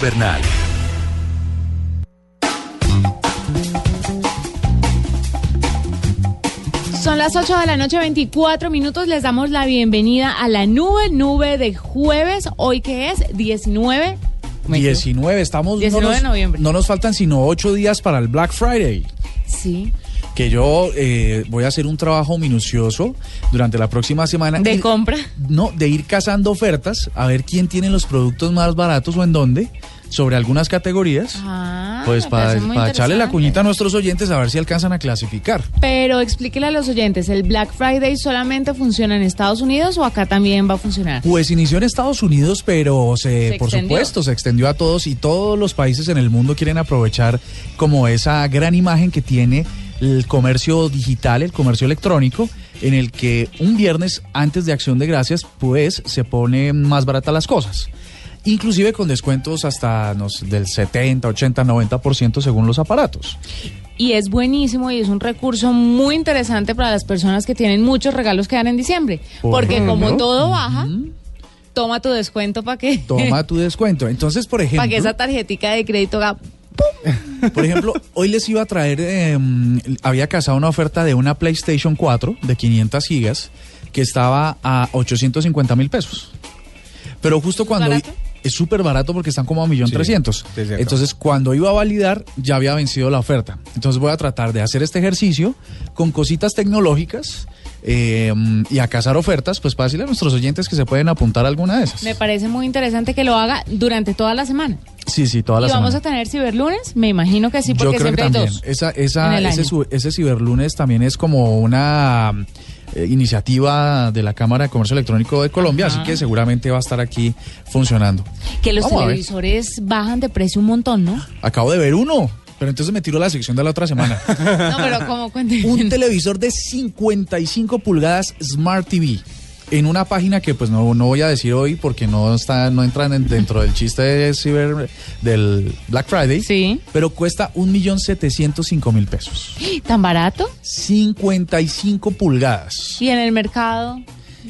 invernal. Son las 8 de la noche, 24 minutos. Les damos la bienvenida a La Nube, Nube de jueves. ¿Hoy qué es? 19. 19, estamos... 19 de noviembre. No nos faltan sino 8 días para el Black Friday. Sí. Que yo voy a hacer un trabajo minucioso durante la próxima semana. ¿De compra? No, de ir cazando ofertas, a ver quién tiene los productos más baratos o en dónde, sobre algunas categorías, pues para echarle la cuñita a nuestros oyentes a ver si alcanzan a clasificar. Pero explíquele a los oyentes, ¿el Black Friday solamente funciona en Estados Unidos o acá también va a funcionar? Pues inició en Estados Unidos, pero se extendió a todos, y todos los países en el mundo quieren aprovechar como esa gran imagen que tiene el comercio digital, el comercio electrónico, en el que un viernes antes de Acción de Gracias, pues se pone más barata las cosas. Inclusive con descuentos hasta del 70, 80, 90% según los aparatos. Y es buenísimo, y es un recurso muy interesante para las personas que tienen muchos regalos que dar en diciembre. Porque como todo baja, toma tu descuento para que... Toma tu descuento. Entonces, por ejemplo... Para que esa tarjetica de crédito... ¡pum! Por ejemplo, hoy les iba a traer... había cazado una oferta de una PlayStation 4 de 500 gigas que estaba a $850,000. Pero justo cuando... Es súper barato porque están como a $1.300.000. Entonces, cuando iba a validar, ya había vencido la oferta. Entonces, voy a tratar de hacer este ejercicio con cositas tecnológicas y a cazar ofertas, pues para decirle a nuestros oyentes que se pueden apuntar a alguna de esas. Me parece muy interesante que lo haga durante toda la semana. Sí, toda la semana. ¿Y vamos a tener ciberlunes? Me imagino que sí, porque siempre hay dos. Ese ciberlunes también es como una... iniciativa de la Cámara de Comercio Electrónico de Colombia, así que seguramente va a estar aquí funcionando. Que los televisores bajan de precio un montón, ¿no? Acabo de ver uno, pero entonces me tiro la sección de la otra semana. No, pero ¿cómo? Cuéntenme. Un televisor de 55 pulgadas Smart TV en una página que pues no voy a decir hoy porque no entra dentro del chiste de del Black Friday, sí, pero cuesta $1.705.000. ¿Tan barato? 55 pulgadas. ¿Y en el mercado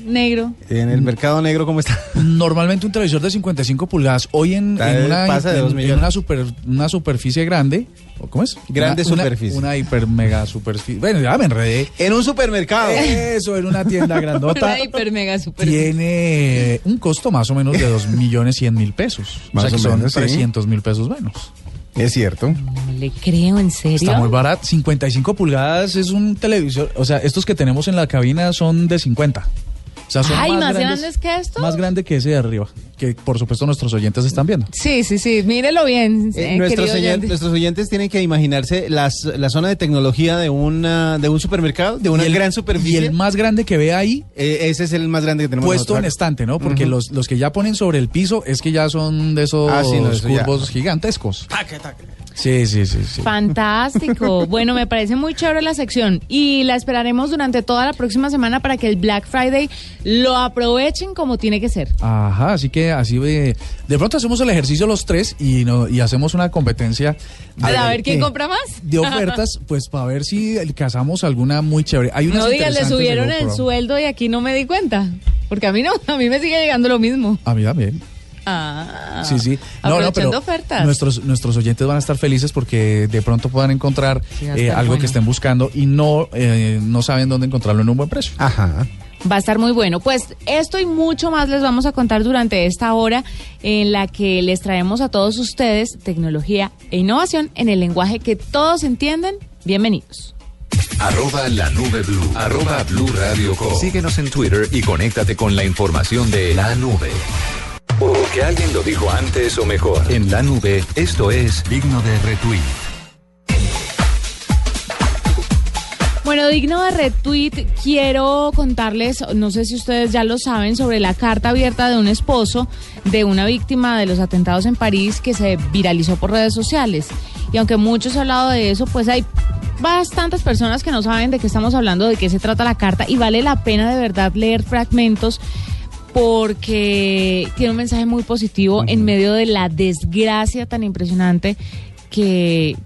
negro? ¿En el mercado negro cómo está? Normalmente un televisor de 55 pulgadas hoy en una superficie grande... ¿Cómo es? Grande superficie. Una hiper mega superficie. Bueno, ya me enredé. En un supermercado. Eso, en una tienda grandota. Una hiper mega superficie. Tiene un costo más o menos de $2.100.000. Más o sea que son $300.000 menos. Es cierto. No le creo, en serio. Está muy barato. 55 pulgadas es un televisor. O sea, estos que tenemos en la cabina son de 50. O sea, son más grandes que esto. Más grande que ese de arriba, que por supuesto nuestros oyentes están viendo. Sí, mírelo bien. Nuestros oyentes tienen que imaginarse la zona de tecnología de un supermercado, de una gran superficie. Y el más grande que ve ahí, ese es el más grande que tenemos. Puesto en estante, ¿no? Porque los que ya ponen sobre el piso es que ya son de esos curvos gigantescos. ¡Taque! Sí. Fantástico. Bueno, me parece muy chévere la sección y la esperaremos durante toda la próxima semana para que el Black Friday lo aprovechen como tiene que ser. Ajá, así que de pronto hacemos el ejercicio los tres y hacemos una competencia. ¿Para ver quién compra más? De ofertas, pues para ver si cazamos alguna muy chévere. Hay unas interesantes. Le subieron el sueldo y aquí no me di cuenta, porque a mí me sigue llegando lo mismo. A mí también. Sí. No, pero ofertas. Nuestros oyentes van a estar felices porque de pronto puedan encontrar algo que estén buscando y no saben dónde encontrarlo en un buen precio. Ajá. Va a estar muy bueno. Pues esto y mucho más les vamos a contar durante esta hora en la que les traemos a todos ustedes tecnología e innovación en el lenguaje que todos entienden. Bienvenidos. @lanube blue, @Blue Radio Co. Síguenos en Twitter y conéctate con la información de La Nube. Porque alguien lo dijo antes o mejor. En La Nube, esto es digno de retweet. Bueno, digno de retweet, quiero contarles, no sé si ustedes ya lo saben, sobre la carta abierta de un esposo de una víctima de los atentados en París que se viralizó por redes sociales. Y aunque muchos han hablado de eso, pues hay bastantes personas que no saben de qué estamos hablando, de qué se trata la carta, y vale la pena de verdad leer fragmentos porque tiene un mensaje muy positivo en medio de la desgracia tan impresionante que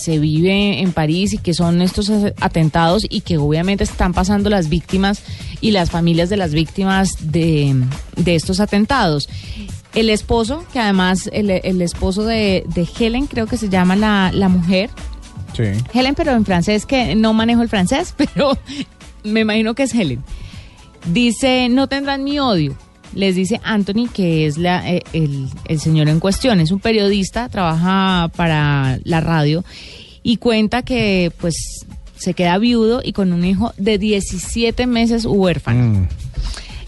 se vive en París y que son estos atentados y que obviamente están pasando las víctimas y las familias de las víctimas de estos atentados. El esposo, que además el esposo de Helen, creo que se llama la mujer. Sí. Helen, pero en francés, que no manejo el francés, pero me imagino que es Helen. Dice, no tendrán mi odio. Les dice Anthony, que es el señor en cuestión. Es un periodista, trabaja para la radio y cuenta que pues se queda viudo y con un hijo de 17 meses huérfano.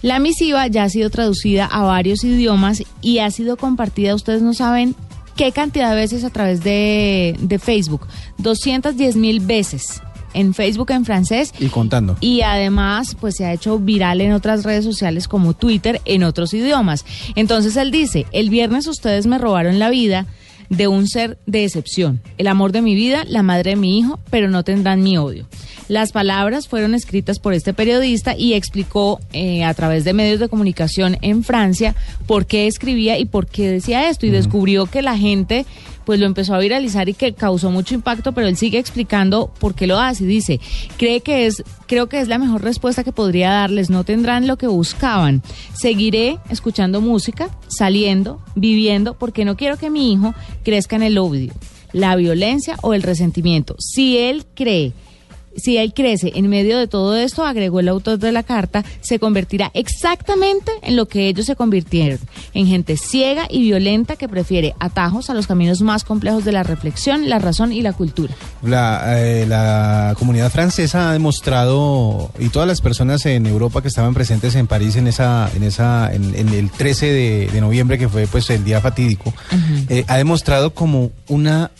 La misiva ya ha sido traducida a varios idiomas y ha sido compartida, ustedes no saben qué cantidad de veces, a través de Facebook. 210,000 veces en Facebook en francés. Y contando. Y además, pues se ha hecho viral en otras redes sociales como Twitter en otros idiomas. Entonces él dice, el viernes ustedes me robaron la vida de un ser de excepción, el amor de mi vida, la madre de mi hijo, pero no tendrán mi odio. Las palabras fueron escritas por este periodista y explicó a través de medios de comunicación en Francia por qué escribía y por qué decía esto, y descubrió que la gente pues lo empezó a viralizar y que causó mucho impacto, pero él sigue explicando por qué lo hace. Dice, creo que es la mejor respuesta que podría darles, no tendrán lo que buscaban. Seguiré escuchando música, saliendo, viviendo, porque no quiero que mi hijo crezca en el odio, la violencia o el resentimiento. Si él crece en medio de todo esto, agregó el autor de la carta, se convertirá exactamente en lo que ellos se convirtieron, en gente ciega y violenta que prefiere atajos a los caminos más complejos de la reflexión, la razón y la cultura. La comunidad francesa ha demostrado, y todas las personas en Europa que estaban presentes en París en el 13 de noviembre, que fue pues el día fatídico, ha demostrado como una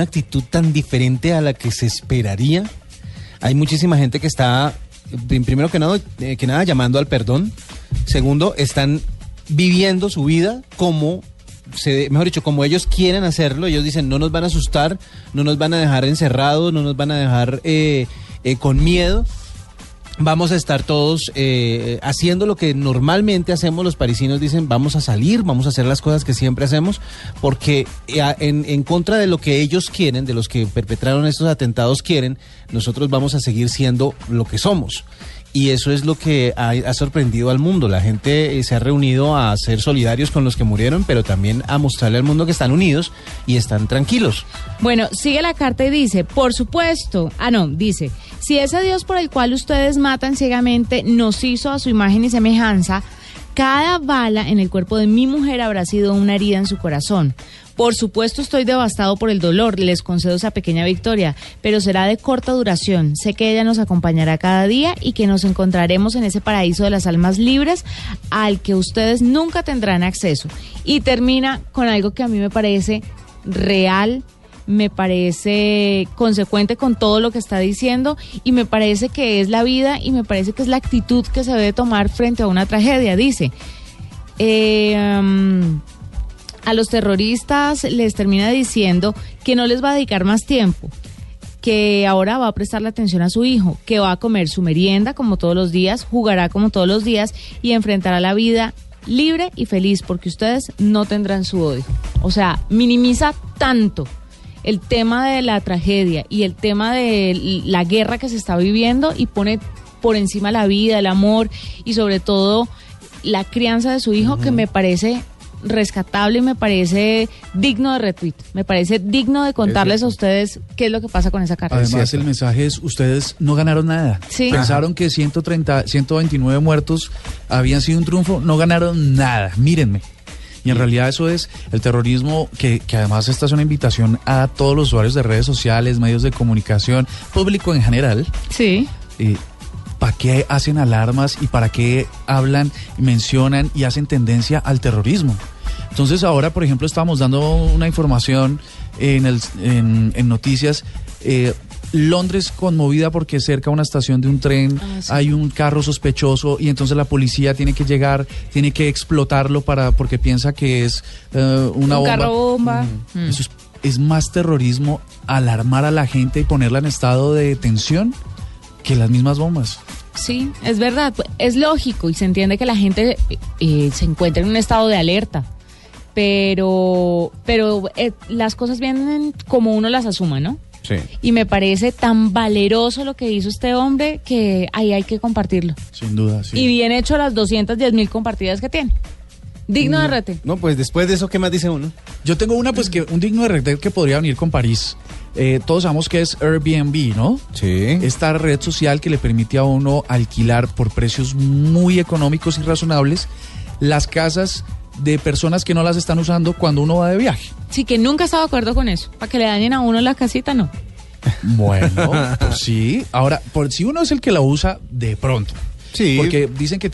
actitud tan diferente a la que se esperaría. Hay muchísima gente que está, primero que nada, llamando al perdón. Segundo, están viviendo su vida como ellos quieren hacerlo. Ellos dicen, no nos van a asustar, no nos van a dejar encerrados, no nos van a dejar con miedo. Vamos a estar todos haciendo lo que normalmente hacemos. Los parisinos dicen, vamos a salir, vamos a hacer las cosas que siempre hacemos, porque en contra de lo que ellos quieren, de los que perpetraron estos atentados quieren, nosotros vamos a seguir siendo lo que somos. Y eso es lo que ha sorprendido al mundo. La gente se ha reunido a ser solidarios con los que murieron, pero también a mostrarle al mundo que están unidos y están tranquilos. Bueno, sigue la carta y dice, por supuesto, dice, si ese Dios por el cual ustedes matan ciegamente nos hizo a su imagen y semejanza, cada bala en el cuerpo de mi mujer habrá sido una herida en su corazón. Por supuesto estoy devastado por el dolor, les concedo esa pequeña victoria, pero será de corta duración. Sé que ella nos acompañará cada día y que nos encontraremos en ese paraíso de las almas libres al que ustedes nunca tendrán acceso. Y termina con algo que a mí me parece real, me parece consecuente con todo lo que está diciendo y me parece que es la vida y me parece que es la actitud que se debe tomar frente a una tragedia. Dice... a los terroristas les termina diciendo que no les va a dedicar más tiempo, que ahora va a prestarle atención a su hijo, que va a comer su merienda como todos los días, jugará como todos los días y enfrentará la vida libre y feliz porque ustedes no tendrán su odio. O sea, minimiza tanto el tema de la tragedia y el tema de la guerra que se está viviendo y pone por encima la vida, el amor y sobre todo la crianza de su hijo, que me parece rescatable y me parece digno de retweet, me parece digno de contarles a ustedes qué es lo que pasa con esa carta. Además el mensaje es, ustedes no ganaron nada. ¿Sí? Pensaron que 129 muertos habían sido un triunfo, no ganaron nada, mírenme. Y en realidad eso es el terrorismo, que además esta es una invitación a todos los usuarios de redes sociales, medios de comunicación, público en general. Sí. ¿Para qué hacen alarmas y para qué hablan, mencionan y hacen tendencia al terrorismo? Entonces ahora, por ejemplo, estamos dando una información en noticias. Londres conmovida porque cerca a una estación de un tren hay un carro sospechoso y entonces la policía tiene que llegar, tiene que explotarlo porque piensa que es una bomba. Un carro bomba. Eso es más terrorismo, alarmar a la gente y ponerla en estado de tensión que las mismas bombas. Sí, es verdad, es lógico y se entiende que la gente se encuentra en un estado de alerta, pero las cosas vienen como uno las asuma, ¿no? Sí. Y me parece tan valeroso lo que hizo este hombre que ahí hay que compartirlo. Sin duda, sí. Y bien hecho las 210,000 compartidas que tiene. Digno de rete. No, pues después de eso, ¿qué más dice uno? Yo tengo una, pues, que un digno de rete que podría venir con París. Todos sabemos que es Airbnb, ¿no? Sí. Esta red social que le permite a uno alquilar por precios muy económicos y razonables las casas de personas que no las están usando cuando uno va de viaje. Sí, que nunca he estado de acuerdo con eso. Para que le dañen a uno la casita, no. Bueno, pues sí. Ahora, por si uno es el que la usa, de pronto. Sí. Porque dicen que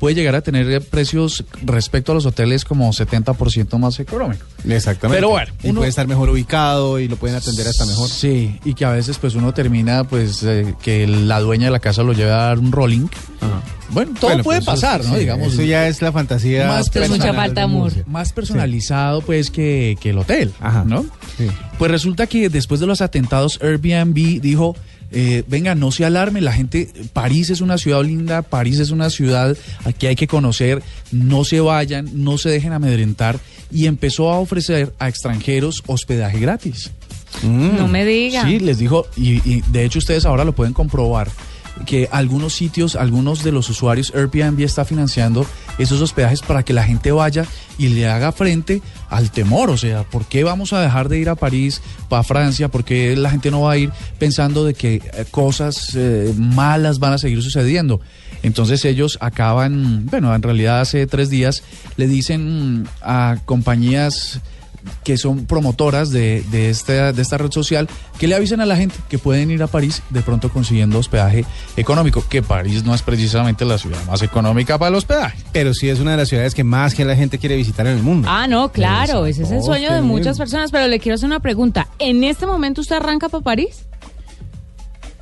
puede llegar a tener precios respecto a los hoteles como 70% más económico. Exactamente. Pero bueno. Y uno puede estar mejor ubicado y lo pueden atender hasta mejor. Sí, y que a veces pues uno termina pues que la dueña de la casa lo lleve a dar un rolling. Ajá. Bueno, todo puede pues pasar, ¿no? Sí, digamos, eso ya es la fantasía. Más mucha falta amor. Más personalizado, sí, pues, que el hotel, ajá, ¿no? Sí. Pues resulta que después de los atentados, Airbnb dijo, venga, no se alarme, la gente, París es una ciudad linda, París es una ciudad que hay que conocer, no se vayan, no se dejen amedrentar, y empezó a ofrecer a extranjeros hospedaje gratis. No me digan. Sí, les dijo, y de hecho ustedes ahora lo pueden comprobar, que algunos sitios, algunos de los usuarios, Airbnb está financiando esos hospedajes para que la gente vaya y le haga frente al temor. O sea, ¿por qué vamos a dejar de ir a París, para Francia? ¿Por qué la gente no va a ir pensando de que cosas malas van a seguir sucediendo? Entonces ellos acaban, bueno, en realidad hace 3 días le dicen a compañías que son promotoras de esta red social, que le avisen a la gente que pueden ir a París de pronto consiguiendo hospedaje económico, que París no es precisamente la ciudad más económica para el hospedaje. Pero sí es una de las ciudades que más que la gente quiere visitar en el mundo. Ah, no, claro, ese es el sueño de muchas personas, pero le quiero hacer una pregunta. ¿En este momento usted arranca para París?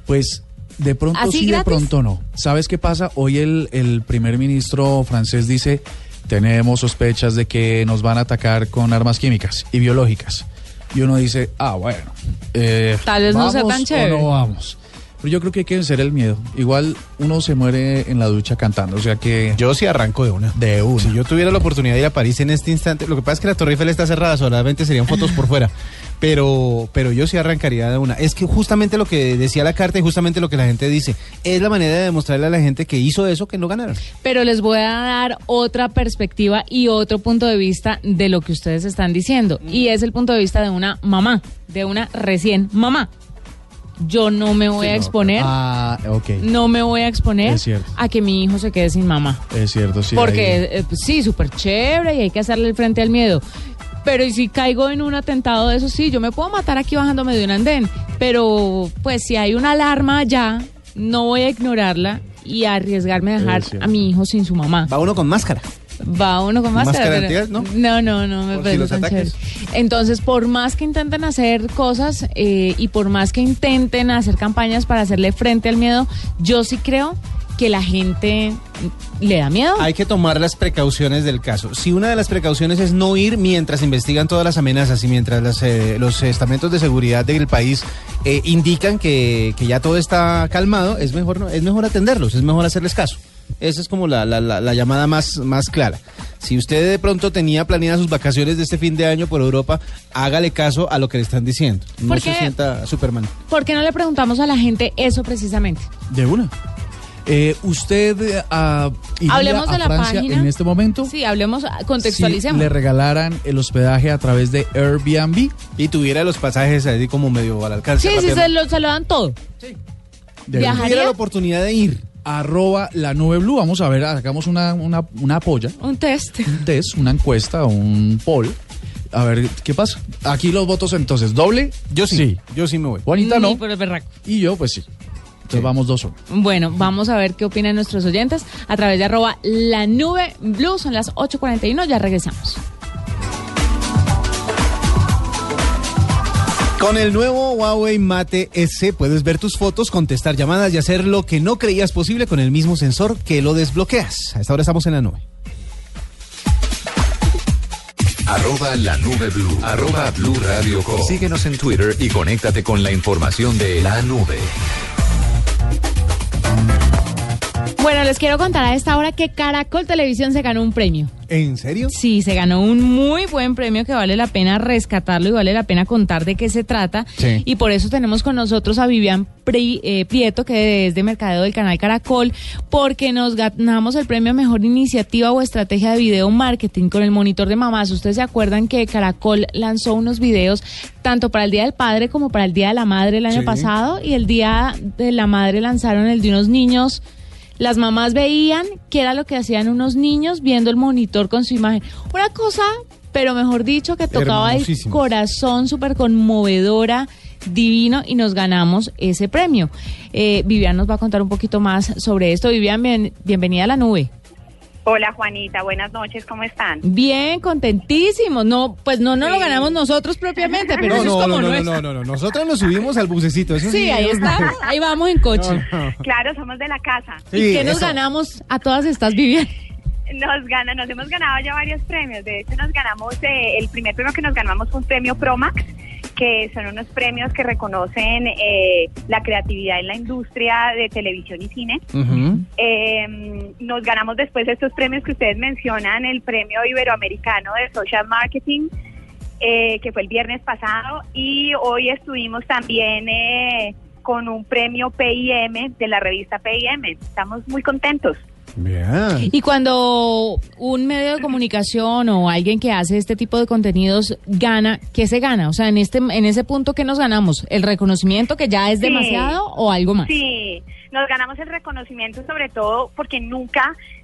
Pues de pronto sí, gratis, de pronto no. ¿Sabes qué pasa? Hoy el primer ministro francés dice: tenemos sospechas de que nos van a atacar con armas químicas y biológicas. Y uno dice, ah, bueno, tal vez no sea tan chévere. No vamos. Pero yo creo que hay que vencer el miedo. Igual uno se muere en la ducha cantando, o sea que... Yo sí arranco de una. De una. Si yo tuviera la oportunidad de ir a París en este instante, lo que pasa es que la Torre Eiffel está cerrada, solamente serían fotos por fuera. Pero yo sí arrancaría de una. Es que justamente lo que decía la carta y justamente lo que la gente dice, es la manera de demostrarle a la gente que hizo eso, que no ganaron. Pero les voy a dar otra perspectiva y otro punto de vista de lo que ustedes están diciendo. Y es el punto de vista de una mamá, de una recién mamá. Yo no me voy a exponer, okay, no me voy a exponer a que mi hijo se quede sin mamá. Es cierto, sí. Porque sí, súper chévere y hay que hacerle el frente al miedo. Pero y si caigo en un atentado de eso, sí, yo me puedo matar aquí bajándome de un andén, pero pues si hay una alarma allá, no voy a ignorarla y arriesgarme a dejar a mi hijo sin su mamá. Va uno con máscara. Va uno con máscara. Pero, ¿no? No me parece tan chévere. Entonces, por más que intenten hacer cosas y por más que intenten hacer campañas para hacerle frente al miedo, yo sí creo que la gente le da miedo. Hay que tomar las precauciones del caso. Si una de las precauciones es no ir mientras investigan todas las amenazas y mientras los estamentos de seguridad del país indican que ya todo está calmado, es mejor atenderlos, es mejor hacerles caso. Esa es como la llamada más clara. Si usted de pronto tenía planeadas sus vacaciones de este fin de año por Europa, hágale caso a lo que le están diciendo. No se sienta Superman. ¿Por qué no le preguntamos a la gente eso precisamente? De una. ¿Usted iría a la Francia página en este momento? Sí, hablemos, contextualicemos. Si le regalaran el hospedaje a través de Airbnb y tuviera los pasajes ahí como medio al alcance. Sí, sí, se lo dan todo. Sí. Tuviera la oportunidad de ir. @lanubeblu, vamos a ver, sacamos una polla. Un test, una encuesta, un poll. A ver, ¿qué pasa? Aquí los votos entonces, ¿doble? Yo sí. Yo sí me voy. Juanita no. Por el berraco. Y yo pues sí. Entonces vamos 2-1. Bueno, vamos a ver qué opinan nuestros oyentes a través de @lanubeblu. Son las 8:41, ya regresamos. Con el nuevo Huawei Mate S puedes ver tus fotos, contestar llamadas y hacer lo que no creías posible con el mismo sensor que lo desbloqueas. A esta hora estamos en La Nube. @lanubeblu, @BluRadio.com. Síguenos en Twitter y conéctate con la información de La Nube. Bueno, les quiero contar a esta hora que Caracol Televisión se ganó un premio. ¿En serio? Sí, se ganó un muy buen premio que vale la pena rescatarlo y vale la pena contar de qué se trata. Sí. Y por eso tenemos con nosotros a Vivian Prieto, que es de mercadeo del canal Caracol, porque nos ganamos el premio Mejor Iniciativa o Estrategia de Video Marketing con el monitor de mamás. Ustedes se acuerdan que Caracol lanzó unos videos tanto para el Día del Padre como para el Día de la Madre el año pasado, y el Día de la Madre lanzaron el de unos niños. Las mamás veían qué era lo que hacían unos niños viendo el monitor con su imagen. Una cosa, pero mejor dicho, que tocaba el corazón, súper conmovedora, divino, y nos ganamos ese premio. Vivian nos va a contar un poquito más sobre esto. Vivian, bienvenida a La Nube. Hola, Juanita, buenas noches, ¿cómo están? Bien, contentísimos. No, pues no lo ganamos nosotros propiamente, pero no, eso no, es como nuestro. No, nosotros nos subimos al bucecito. Eso sí, ahí está, ahí vamos en coche. No. Claro, somos de la casa. Sí, ¿y qué nos ganamos a todas estas, Vivian? Nos hemos ganado ya varios premios. De hecho, nos ganamos, el primer premio que nos ganamos fue un premio Promax, que son unos premios que reconocen la creatividad en la industria de televisión y cine. Uh-huh. Nos ganamos después estos premios que ustedes mencionan, el premio iberoamericano de Social Marketing, que fue el viernes pasado, y hoy estuvimos también con un premio P.I.M. de la revista P.I.M. Estamos muy contentos. Bien. Y cuando un medio de comunicación o alguien que hace este tipo de contenidos gana, ¿qué se gana? O sea, en ese punto, ¿qué nos ganamos? ¿El reconocimiento, que ya es demasiado, o algo más? Sí, nos ganamos el reconocimiento, sobre todo porque nunca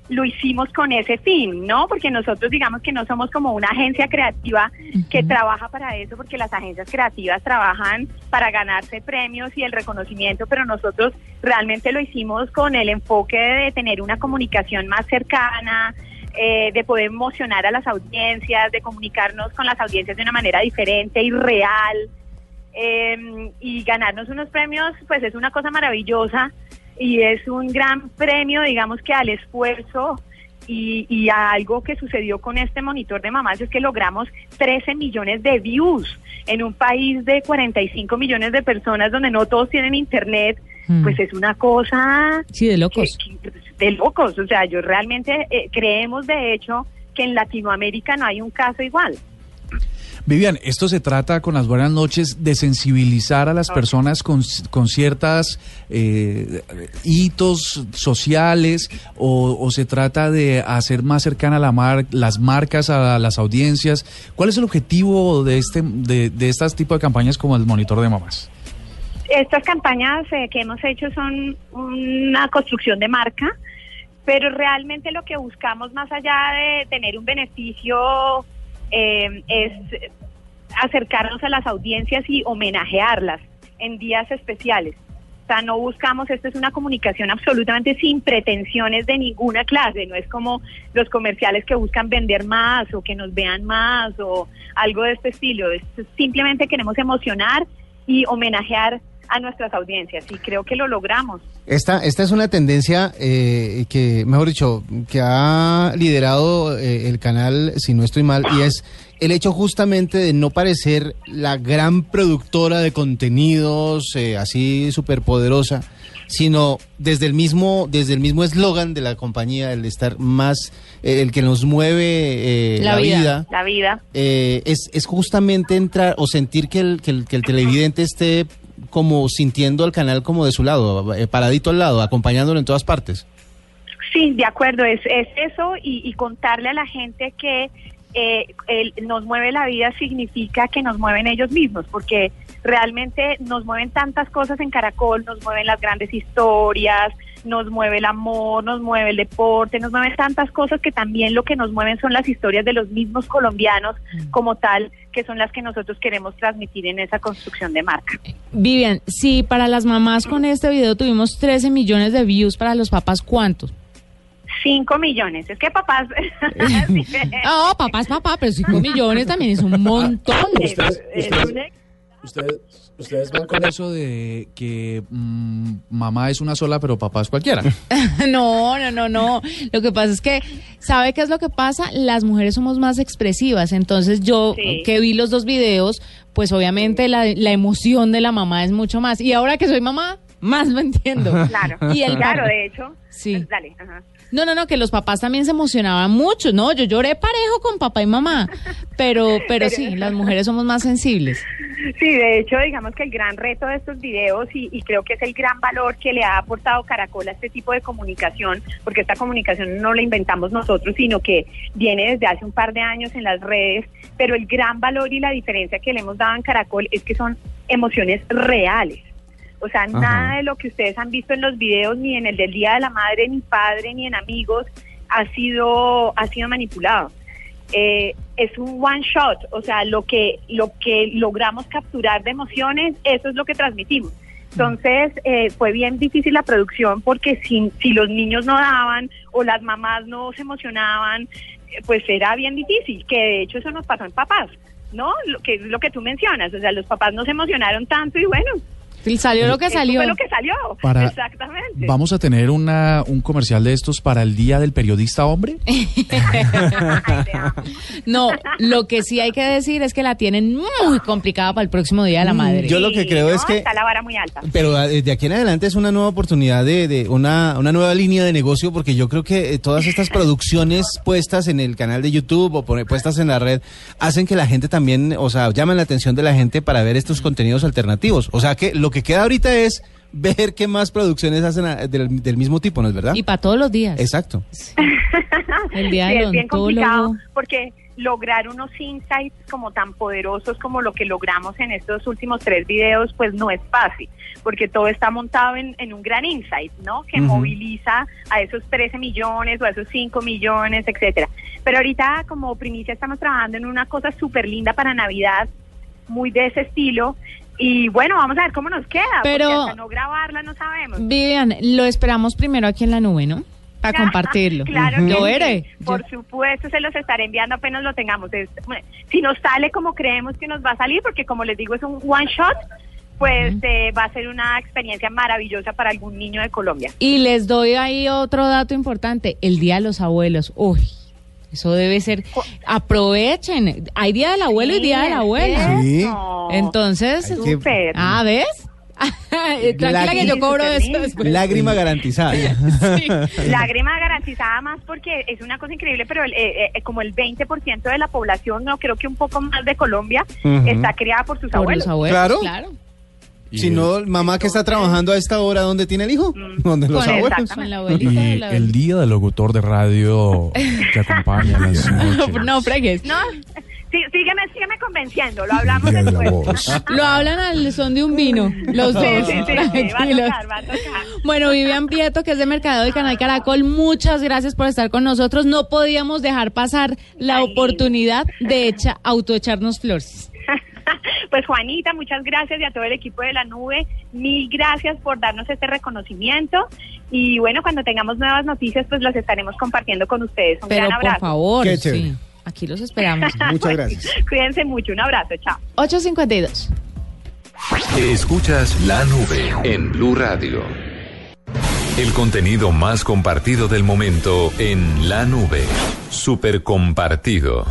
lo hicimos con ese fin, ¿no? Porque nosotros, digamos que no somos como una agencia creativa que trabaja para eso, porque las agencias creativas trabajan para ganarse premios y el reconocimiento, pero nosotros realmente lo hicimos con el enfoque de tener una comunicación más cercana, de poder emocionar a las audiencias, de comunicarnos con las audiencias de una manera diferente y real, y ganarnos unos premios, pues es una cosa maravillosa. Y es un gran premio, digamos que al esfuerzo y a algo que sucedió con este monitor de mamás, es que logramos 13 millones de views en un país de 45 millones de personas donde no todos tienen internet. Pues es una cosa... Sí, de locos. De locos, o sea, yo realmente creemos de hecho que en Latinoamérica no hay un caso igual. Vivian, esto se trata, con las buenas noches, de sensibilizar a las personas con ciertas hitos sociales, o se trata de hacer más cercana las marcas a las audiencias. ¿Cuál es el objetivo de estas tipo de campañas como el monitor de mamás? Estas campañas que hemos hecho son una construcción de marca, pero realmente lo que buscamos, más allá de tener un beneficio, es acercarnos a las audiencias y homenajearlas en días especiales. O sea, no buscamos, esto es una comunicación absolutamente sin pretensiones de ninguna clase, no es como los comerciales que buscan vender más o que nos vean más o algo de este estilo. Esto simplemente queremos emocionar y homenajear a nuestras audiencias, y creo que lo logramos. Esta es una tendencia que, mejor dicho, que ha liderado el canal, si no estoy mal, y es el hecho justamente de no parecer la gran productora de contenidos así superpoderosa, sino desde el mismo eslogan de la compañía, el estar más, el que nos mueve la vida. Es justamente entrar o sentir que el televidente esté como sintiendo al canal como de su lado, paradito al lado, acompañándolo en todas partes. Sí, de acuerdo, es eso, y contarle a la gente que nos mueve la vida significa que nos mueven ellos mismos, porque realmente nos mueven tantas cosas en Caracol, nos mueven las grandes historias, nos mueve el amor, nos mueve el deporte, nos mueven tantas cosas que también lo que nos mueven son las historias de los mismos colombianos como tal, que son las que nosotros queremos transmitir en esa construcción de marca. Vivian, si para las mamás con este video tuvimos 13 millones de views, para los papás, ¿cuántos? 5 millones, es que papás... No, papá, pero 5 millones también es un montón. Ustedes van con eso de que mamá es una sola, pero papá es cualquiera. No. Lo que pasa es que, ¿sabe qué es lo que pasa? Las mujeres somos más expresivas. Entonces yo, que vi los dos videos, pues obviamente la emoción de la mamá es mucho más. Y ahora que soy mamá, más lo entiendo. Claro, y el claro, de hecho. Sí. Dale, ajá. No, que los papás también se emocionaban mucho, ¿no? Yo lloré parejo con papá y mamá, pero sí, las mujeres somos más sensibles. Sí, de hecho, digamos que el gran reto de estos videos, y creo que es el gran valor que le ha aportado Caracol a este tipo de comunicación, porque esta comunicación no la inventamos nosotros, sino que viene desde hace un par de años en las redes, pero el gran valor y la diferencia que le hemos dado en Caracol es que son emociones reales. O sea, ajá, nada de lo que ustedes han visto en los videos, ni en el del Día de la Madre, ni Padre, ni en Amigos, ha sido manipulado. Es un one shot, o sea, lo que logramos capturar de emociones, eso es lo que transmitimos. Entonces, fue bien difícil la producción, porque si los niños no daban o las mamás no se emocionaban, pues era bien difícil, que de hecho eso nos pasó en papás, ¿no? Lo que tú mencionas, o sea, los papás no se emocionaron tanto y bueno... Salió lo que salió. Fue lo que salió. Exactamente. ¿Vamos a tener un comercial de estos para el Día del Periodista Hombre? No, lo que sí hay que decir es que la tienen muy complicada para el próximo Día de la Madre. Yo lo que creo es que... Está la vara muy alta. Pero de aquí en adelante es una nueva oportunidad de una nueva línea de negocio, porque yo creo que todas estas producciones puestas en el canal de YouTube o puestas en la red hacen que la gente también, o sea, llaman la atención de la gente para ver estos contenidos alternativos. O sea, que lo que queda ahorita es ver qué más producciones hacen del mismo tipo, ¿no es verdad? Y para todos los días. Exacto. Sí. El día sí, es bien complicado porque lograr unos insights como tan poderosos como lo que logramos en estos últimos 3 videos, pues no es fácil, porque todo está montado en un gran insight, ¿no? Que moviliza a esos 13 millones o a esos 5 millones, etcétera. Pero ahorita, como primicia, estamos trabajando en una cosa súper linda para Navidad, muy de ese estilo. Y bueno, vamos a ver cómo nos queda, pero porque hasta no grabarla no sabemos. Vivian, lo esperamos primero aquí en La Nube, ¿no? Para compartirlo. Claro que lo eres. Sí. Por supuesto, se los estaré enviando apenas lo tengamos. Si nos sale como creemos que nos va a salir, porque como les digo, es un one shot, pues va a ser una experiencia maravillosa para algún niño de Colombia. Y les doy ahí otro dato importante, el Día de los Abuelos. Uy. Eso debe ser, aprovechen, hay Día del Abuelo y Día de la Abuela. Sí. Entonces, ¿ves? Tranquila que yo cobro esto después. Lágrima garantizada. Sí. Lágrima garantizada, más porque es una cosa increíble, pero como el 20% de la población, no creo que un poco más de Colombia, está criada por sus abuelos. Claro. Si no, mamá que está trabajando a esta hora, ¿dónde tiene el hijo? ¿Dónde los abuelos? Y el día del locutor de radio que acompaña las noches. No, fregues. No, sígueme convenciendo, lo hablamos después. Lo hablan al son de un vino, los dos. Sí, va a tocar. Bueno, Vivian Prieto, que es de Mercadeo del Canal Caracol, muchas gracias por estar con nosotros. No podíamos dejar pasar la oportunidad de autoecharnos flores. Pues Juanita, muchas gracias, y a todo el equipo de La Nube, mil gracias por darnos este reconocimiento, y bueno, cuando tengamos nuevas noticias, pues las estaremos compartiendo con ustedes. Pero gran abrazo. Por favor, sí, aquí los esperamos. Muchas gracias. Cuídense mucho, un abrazo, chao. 8:52. Escuchas La Nube en Blue Radio. El contenido más compartido del momento en La Nube. Super compartido.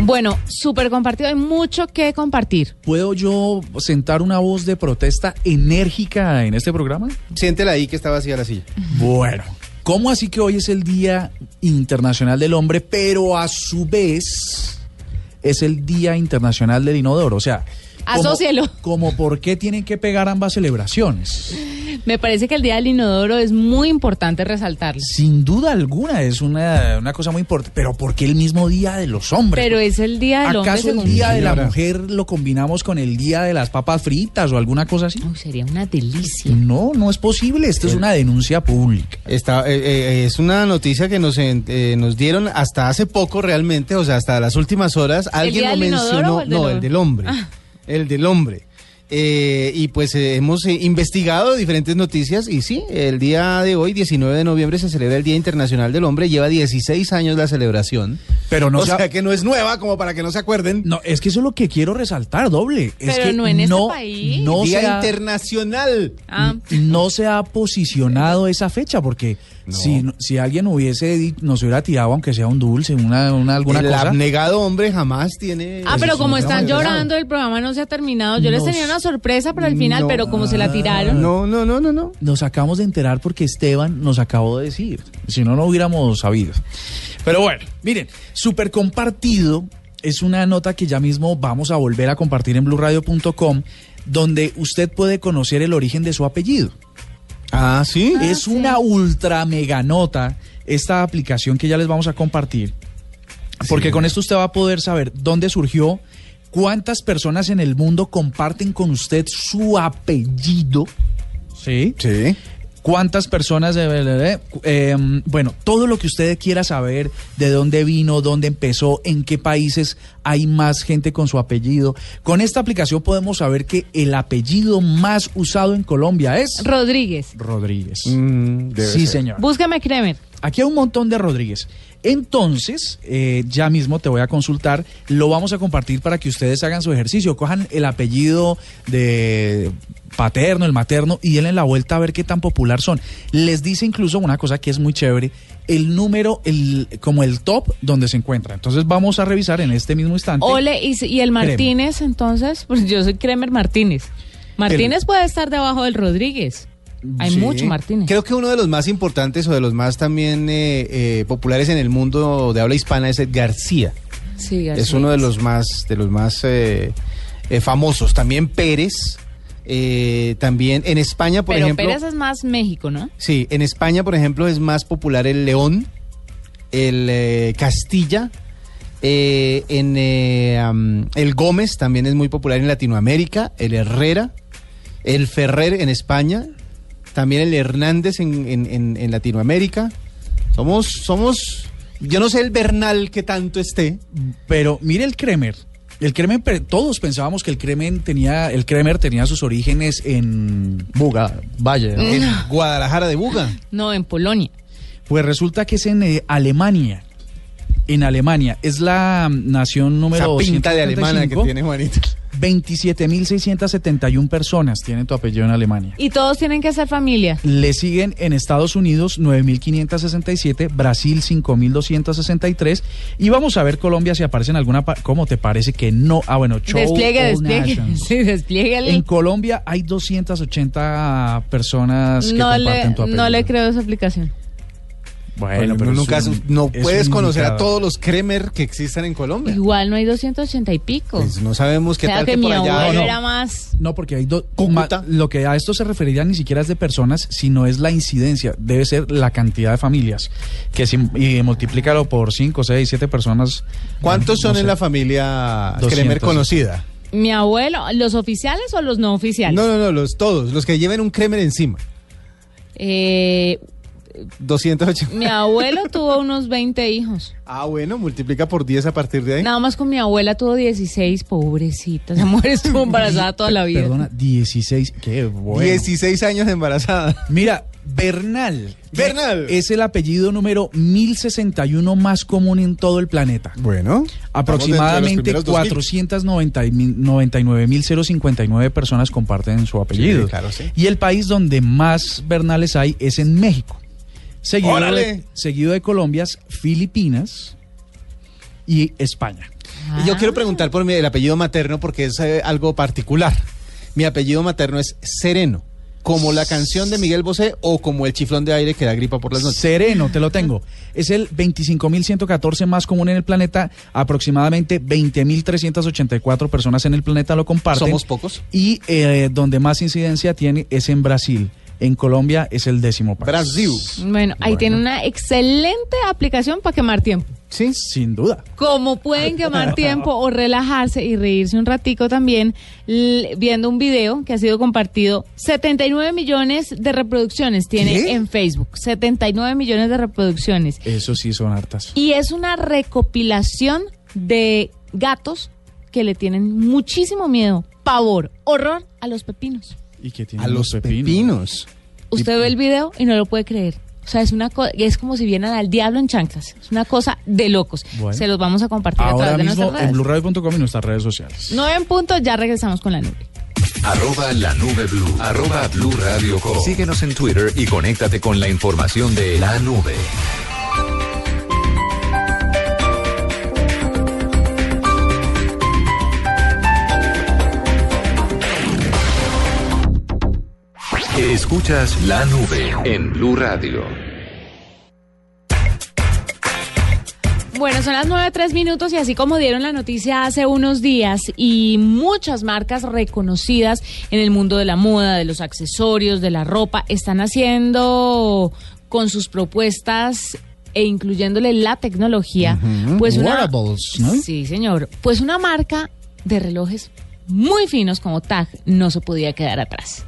Bueno, súper compartido, hay mucho que compartir. ¿Puedo yo sentar una voz de protesta enérgica en este programa? Siéntela ahí, que está vacía la silla. Bueno, ¿cómo así que hoy es el Día Internacional del Hombre, pero a su vez es el Día Internacional del Inodoro? O sea, asócielo. ¿Cómo por qué tienen que pegar ambas celebraciones? Me parece que el Día del Inodoro es muy importante resaltarlo. Sin duda alguna, es una cosa muy importante. Pero ¿por qué el mismo Día de los Hombres? Pero es el Día del Hombre. ¿Acaso el Día de la Mujer lo combinamos con el Día de las Papas Fritas o alguna cosa así? No, sería una delicia. No es posible. Esto es una denuncia pública. Es una noticia que nos dieron hasta hace poco realmente, o sea, hasta las últimas horas. ¿Alguien lo mencionó? No, el del hombre. El del hombre. Y pues hemos investigado diferentes noticias, y sí, el día de hoy, 19 de noviembre, se celebra el Día Internacional del Hombre. Lleva 16 años la celebración. Pero no, o sea, que no es nueva como para que no se acuerden. No, es que eso es lo que quiero resaltar, doble. Pero es que no en este país. No Día Internacional. Ah. No se ha posicionado esa fecha, porque no. si alguien hubiese, nos hubiera tirado, aunque sea un dulce, alguna cosa. El abnegado hombre jamás tiene... Ah, pero como están llorando, el programa no se ha terminado. Yo les tenía una sorpresa para el final, no, pero como se la tiraron... No. Nos acabamos de enterar porque Esteban nos acabó de decir. Si no, no hubiéramos sabido. Pero bueno, miren, super compartido es una nota que ya mismo vamos a volver a compartir en blueradio.com, donde usted puede conocer el origen de su apellido. Ah, ¿sí? Ah, es una ultra mega nota esta aplicación que ya les vamos a compartir, porque con esto usted va a poder saber dónde surgió, cuántas personas en el mundo comparten con usted su apellido. Sí. Sí. ¿Cuántas personas? Bueno, todo lo que usted quiera saber, de dónde vino, dónde empezó, en qué países hay más gente con su apellido. Con esta aplicación podemos saber que el apellido más usado en Colombia es... Rodríguez. Sí, señor. Búscame Kremer. Aquí hay un montón de Rodríguez. Entonces, ya mismo te voy a consultar, lo vamos a compartir para que ustedes hagan su ejercicio, cojan el apellido de paterno, el materno, y denle la vuelta a ver qué tan popular son. Les dice incluso una cosa que es muy chévere, el número, como el top donde se encuentra. Entonces vamos a revisar en este mismo instante. Ole, y el Martínez, Kremer. Entonces, pues yo soy Kremer Martínez. Martínez puede estar debajo del Rodríguez. Hay mucho Martínez. Creo que uno de los más importantes o de los más también populares en el mundo de habla hispana es García. Sí, García. Es uno de los más famosos. También Pérez. También en España, por ejemplo. Pero Pérez es más México, ¿no? Sí, en España, por ejemplo, es más popular el León, el Castilla. El Gómez también es muy popular en Latinoamérica, el Herrera. El Ferrer en España, también el Hernández en Latinoamérica. Somos, yo no sé el Bernal que tanto esté, pero mire el Kremer. Todos pensábamos que el Kremer tenía sus orígenes en Buga, Valle, ¿no? En Guadalajara de Buga. No, en Polonia. Pues resulta que es en Alemania. En Alemania, es la nación número 2. Esa pinta de alemana que tiene Juanita. 27.671 personas tienen tu apellido en Alemania. Y todos tienen que ser familia. Le siguen en Estados Unidos 9.567, Brasil 5.263. Y vamos a ver Colombia si aparece en alguna... ¿Cómo te parece que no? Ah, bueno, despliegue. Nations. Sí, despliegue. En Colombia hay 280 personas que comparten tu apellido. No le creo esa aplicación. Bueno, pero nunca no puedes conocer a todos los Kremer que existan en Colombia. Igual no hay 280 y pico. Pues no sabemos qué tal que por allá era más. No, porque hay lo que a esto se referiría ni siquiera es de personas, sino es la incidencia, debe ser la cantidad de familias, que si multiplícalo por 5, 6, 7 personas. ¿Cuántos son en la familia Kremer conocida? Mi abuelo, ¿los oficiales o los no oficiales? No, todos, los que lleven un Kremer encima. 208. Mi abuelo tuvo unos 20 hijos. Ah, bueno, multiplica por 10 a partir de ahí. Nada más con mi abuela tuvo 16, pobrecita. Esa mujer estuvo embarazada toda la vida. Perdona, 16, qué bueno. 16 años embarazada. Mira, Bernal. Es el apellido número 1061 más común en todo el planeta. Bueno. Aproximadamente 499.059 personas comparten su apellido. Sí, claro, sí. Y el país donde más Bernales hay es en México. Seguido de Colombia, Filipinas y España. Ah. Y yo quiero preguntar por el apellido materno porque es algo particular. Mi apellido materno es Sereno, como la canción de Miguel Bosé o como el chiflón de aire que da gripa por las noches. Sereno, te lo tengo. Es el 25.114 más común en el planeta. Aproximadamente 20.384 personas en el planeta lo comparten. Somos pocos. Y donde más incidencia tiene es en Brasil. En Colombia es el 10.º país. Brasil. Bueno, ahí tiene una excelente aplicación para quemar tiempo. Sí, sin duda. Como pueden quemar tiempo o relajarse y reírse un ratico también viendo un video que ha sido compartido. 79 millones de reproducciones tiene en Facebook. 79 millones de reproducciones. Eso sí son hartas. Y es una recopilación de gatos que le tienen muchísimo miedo, pavor, horror a los pepinos. ¿Y qué tiene? A los pepinos. Usted ve el video y no lo puede creer. O sea, es como si vieran al diablo en chanclas. Es una cosa de locos. Bueno, se los vamos a compartir a través de nuestras redes. Ahora mismo en BluRadio.com y nuestras redes sociales. 9 en punto, ya regresamos con La Nube. @LaNubeBlu, @BluRadio.com. Síguenos en Twitter y conéctate con la información de La Nube. Escuchas La Nube en Blue Radio. Bueno, son las 9:03 y así como dieron la noticia hace unos días y muchas marcas reconocidas en el mundo de la moda, de los accesorios, de la ropa, están haciendo con sus propuestas e incluyéndole la tecnología, pues wearables, ¿no? Sí, señor. Pues una marca de relojes muy finos como TAG no se podía quedar atrás.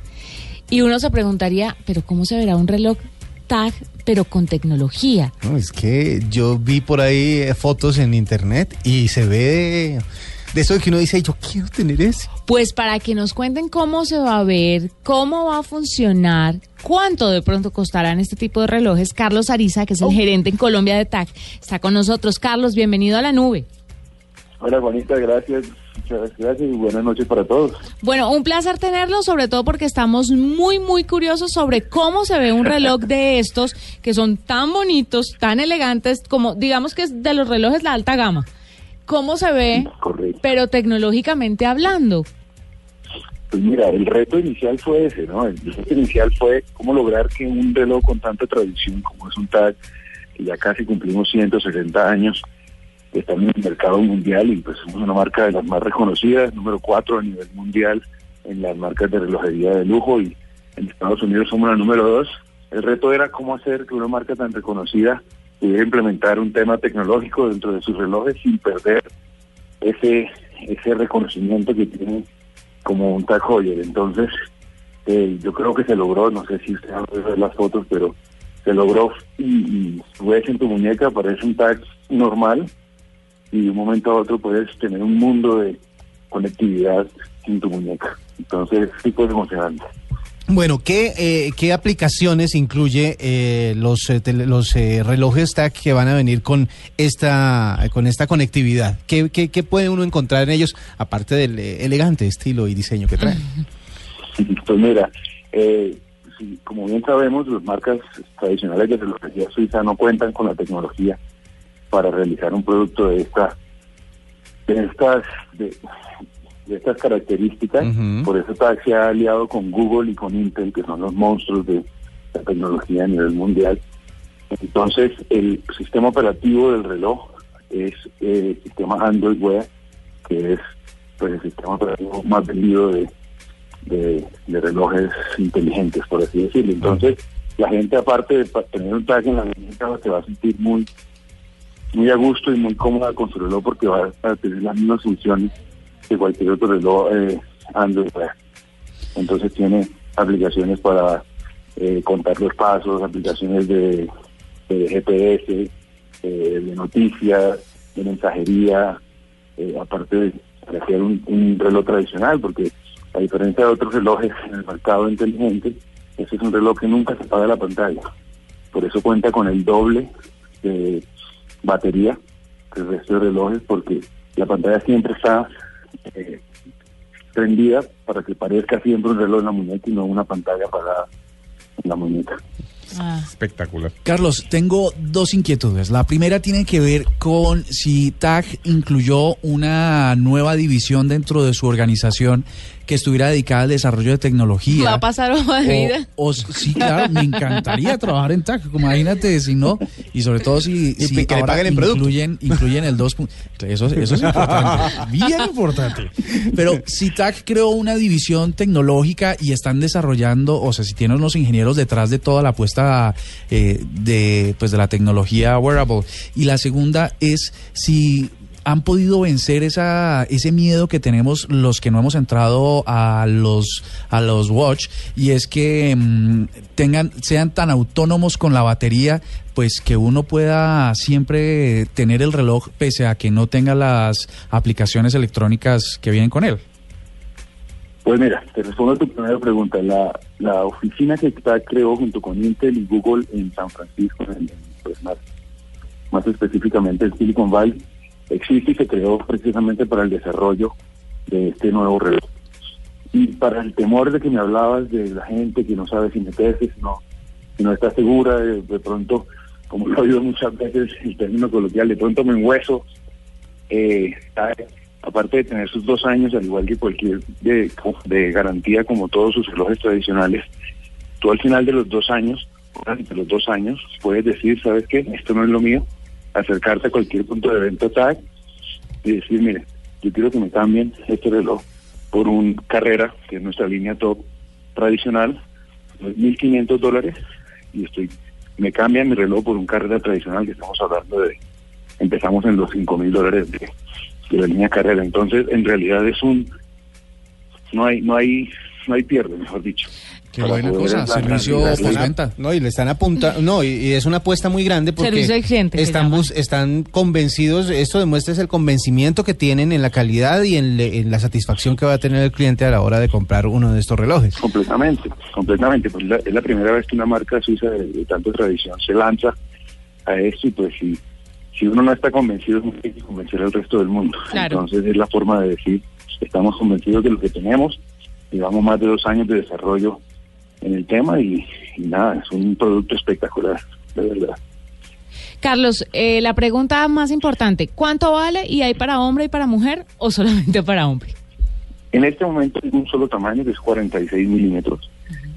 Y uno se preguntaría, ¿pero cómo se verá un reloj TAG, pero con tecnología? No, es que yo vi por ahí fotos en internet y se ve de eso que uno dice, yo quiero tener eso. Pues para que nos cuenten cómo se va a ver, cómo va a funcionar, cuánto de pronto costarán este tipo de relojes, Carlos Ariza, que es el gerente en Colombia de TAG, está con nosotros. Carlos, bienvenido a La Nube. Hola, Juanita, gracias. Muchas gracias y buenas noches para todos. Bueno, un placer tenerlo, sobre todo porque estamos muy, muy curiosos sobre cómo se ve un reloj de estos que son tan bonitos, tan elegantes, como digamos que es de los relojes la alta gama. ¿Cómo se ve? Correcto. Pero tecnológicamente hablando. Pues mira, el reto inicial fue ese, ¿no? El reto inicial fue cómo lograr que un reloj con tanta tradición como es un TAG, que ya casi cumplimos 160 años, están en el mercado mundial y pues somos una marca de las más reconocidas, número 4 a nivel mundial en las marcas de relojería de lujo y en Estados Unidos somos la número 2. El reto era cómo hacer que una marca tan reconocida pudiera implementar un tema tecnológico dentro de sus relojes sin perder ese reconocimiento que tiene como un TAG Heuer. Entonces, yo creo que se logró, no sé si ustedes han visto las fotos, pero se logró y tú ves en tu muñeca, parece un TAG normal, y de un momento a otro puedes tener un mundo de conectividad en tu muñeca. Entonces, sí, pues emocionante. Bueno, ¿qué aplicaciones incluye los relojes TAG que van a venir con esta conectividad? ¿Qué puede uno encontrar en ellos, aparte del elegante estilo y diseño que traen? Pues mira, sí, como bien sabemos, las marcas tradicionales de relojería suiza no cuentan con la tecnología para realizar un producto de estas características. Por eso TAG se ha aliado con Google y con Intel, que son los monstruos de la tecnología a nivel mundial. Entonces, el sistema operativo del reloj es el sistema Android Wear, que es pues el sistema operativo más vendido de relojes inteligentes, por así decirlo. Entonces, la gente, aparte de tener un TAG en la muñeca, se va a sentir muy a gusto y muy cómoda con su reloj, porque va a tener las mismas funciones que cualquier otro reloj Android. Entonces tiene aplicaciones para contar los pasos, aplicaciones de GPS, de noticias, de mensajería, aparte de hacer un reloj tradicional, porque a diferencia de otros relojes en el mercado inteligente, ese es un reloj que nunca se apaga la pantalla. Por eso cuenta con el doble de batería que el resto de relojes, porque la pantalla siempre está prendida para que parezca siempre un reloj en la muñeca y no una pantalla apagada en la muñeca. Espectacular. Carlos, tengo dos inquietudes. La primera tiene que ver con si TAG incluyó una nueva división dentro de su organización que estuviera dedicada al desarrollo de tecnología. ¿Va a pasar hoja de vida? Sí, claro, me encantaría trabajar en TAG, imagínate, si no, y sobre todo si que ahora le paguen el producto. Incluyen el 2. Eso es importante, bien importante. Pero si TAG creó una división tecnológica y están desarrollando, o sea, si tienen unos ingenieros detrás de toda la apuesta de la tecnología wearable. Y la segunda es si han podido vencer ese miedo que tenemos los que no hemos entrado a los watch, y es que sean tan autónomos con la batería, pues que uno pueda siempre tener el reloj pese a que no tenga las aplicaciones electrónicas que vienen con él. Pues mira, te respondo a tu primera pregunta. La oficina que TAG creó junto con Intel y Google en San Francisco, pues más específicamente en Silicon Valley, existe y se creó precisamente para el desarrollo de este nuevo reloj. Y para el temor de que me hablabas de la gente que no sabe si meterse, si no está segura, de pronto, como lo he oído muchas veces en términos coloquiales, de pronto me enhueso, TAG, aparte de tener sus 2 años, al igual que cualquier de garantía como todos sus relojes tradicionales, tú al final de los 2 años, durante los 2 años, puedes decir, ¿sabes qué? Esto no es lo mío, acercarte a cualquier punto de venta TAG y decir, mire, yo quiero que me cambien este reloj por un Carrera, que es nuestra línea top tradicional, $1,500, y me cambian mi reloj por un Carrera tradicional, que estamos hablando de, empezamos en los $5,000 de la línea Carrera. Entonces, en realidad es no hay pierde, mejor dicho. Qué buena cosa, servicio postventa. No, y le están apuntando, y es una apuesta muy grande porque están convencidos. Esto demuestra el convencimiento que tienen en la calidad y en la satisfacción que va a tener el cliente a la hora de comprar uno de estos relojes. Completamente. Pues es la primera vez que una marca suiza de tanta tradición se lanza a esto, y pues si uno no está convencido, es muy difícil convencer al resto del mundo. Claro. Entonces es la forma de decir, estamos convencidos de lo que tenemos, llevamos más de 2 años de desarrollo en el tema y nada, es un producto espectacular, de verdad. Carlos, la pregunta más importante, ¿cuánto vale y hay para hombre y para mujer o solamente para hombre? En este momento hay un solo tamaño que es 46 milímetros.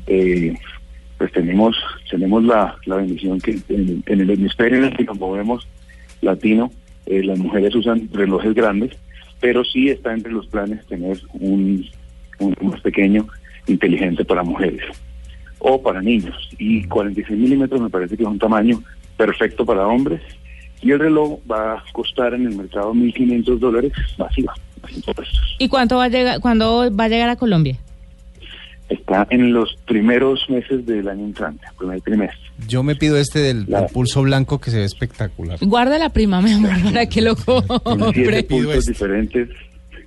Pues tenemos la bendición que en el hemisferio en el que nos movemos latino, las mujeres usan relojes grandes, pero sí está entre los planes tener un más pequeño, inteligente para mujeres o para niños, y 46 milímetros me parece que es un tamaño perfecto para hombres, y el reloj va a costar en el mercado $1,500 masiva. ¿Y cuánto cuándo va a llegar a Colombia? Está en los primeros meses del año entrante, primer trimestre. Yo me pido este del pulso blanco, que se ve espectacular. Guarda la prima, mi amor, para que lo compre. 7 puntos diferentes.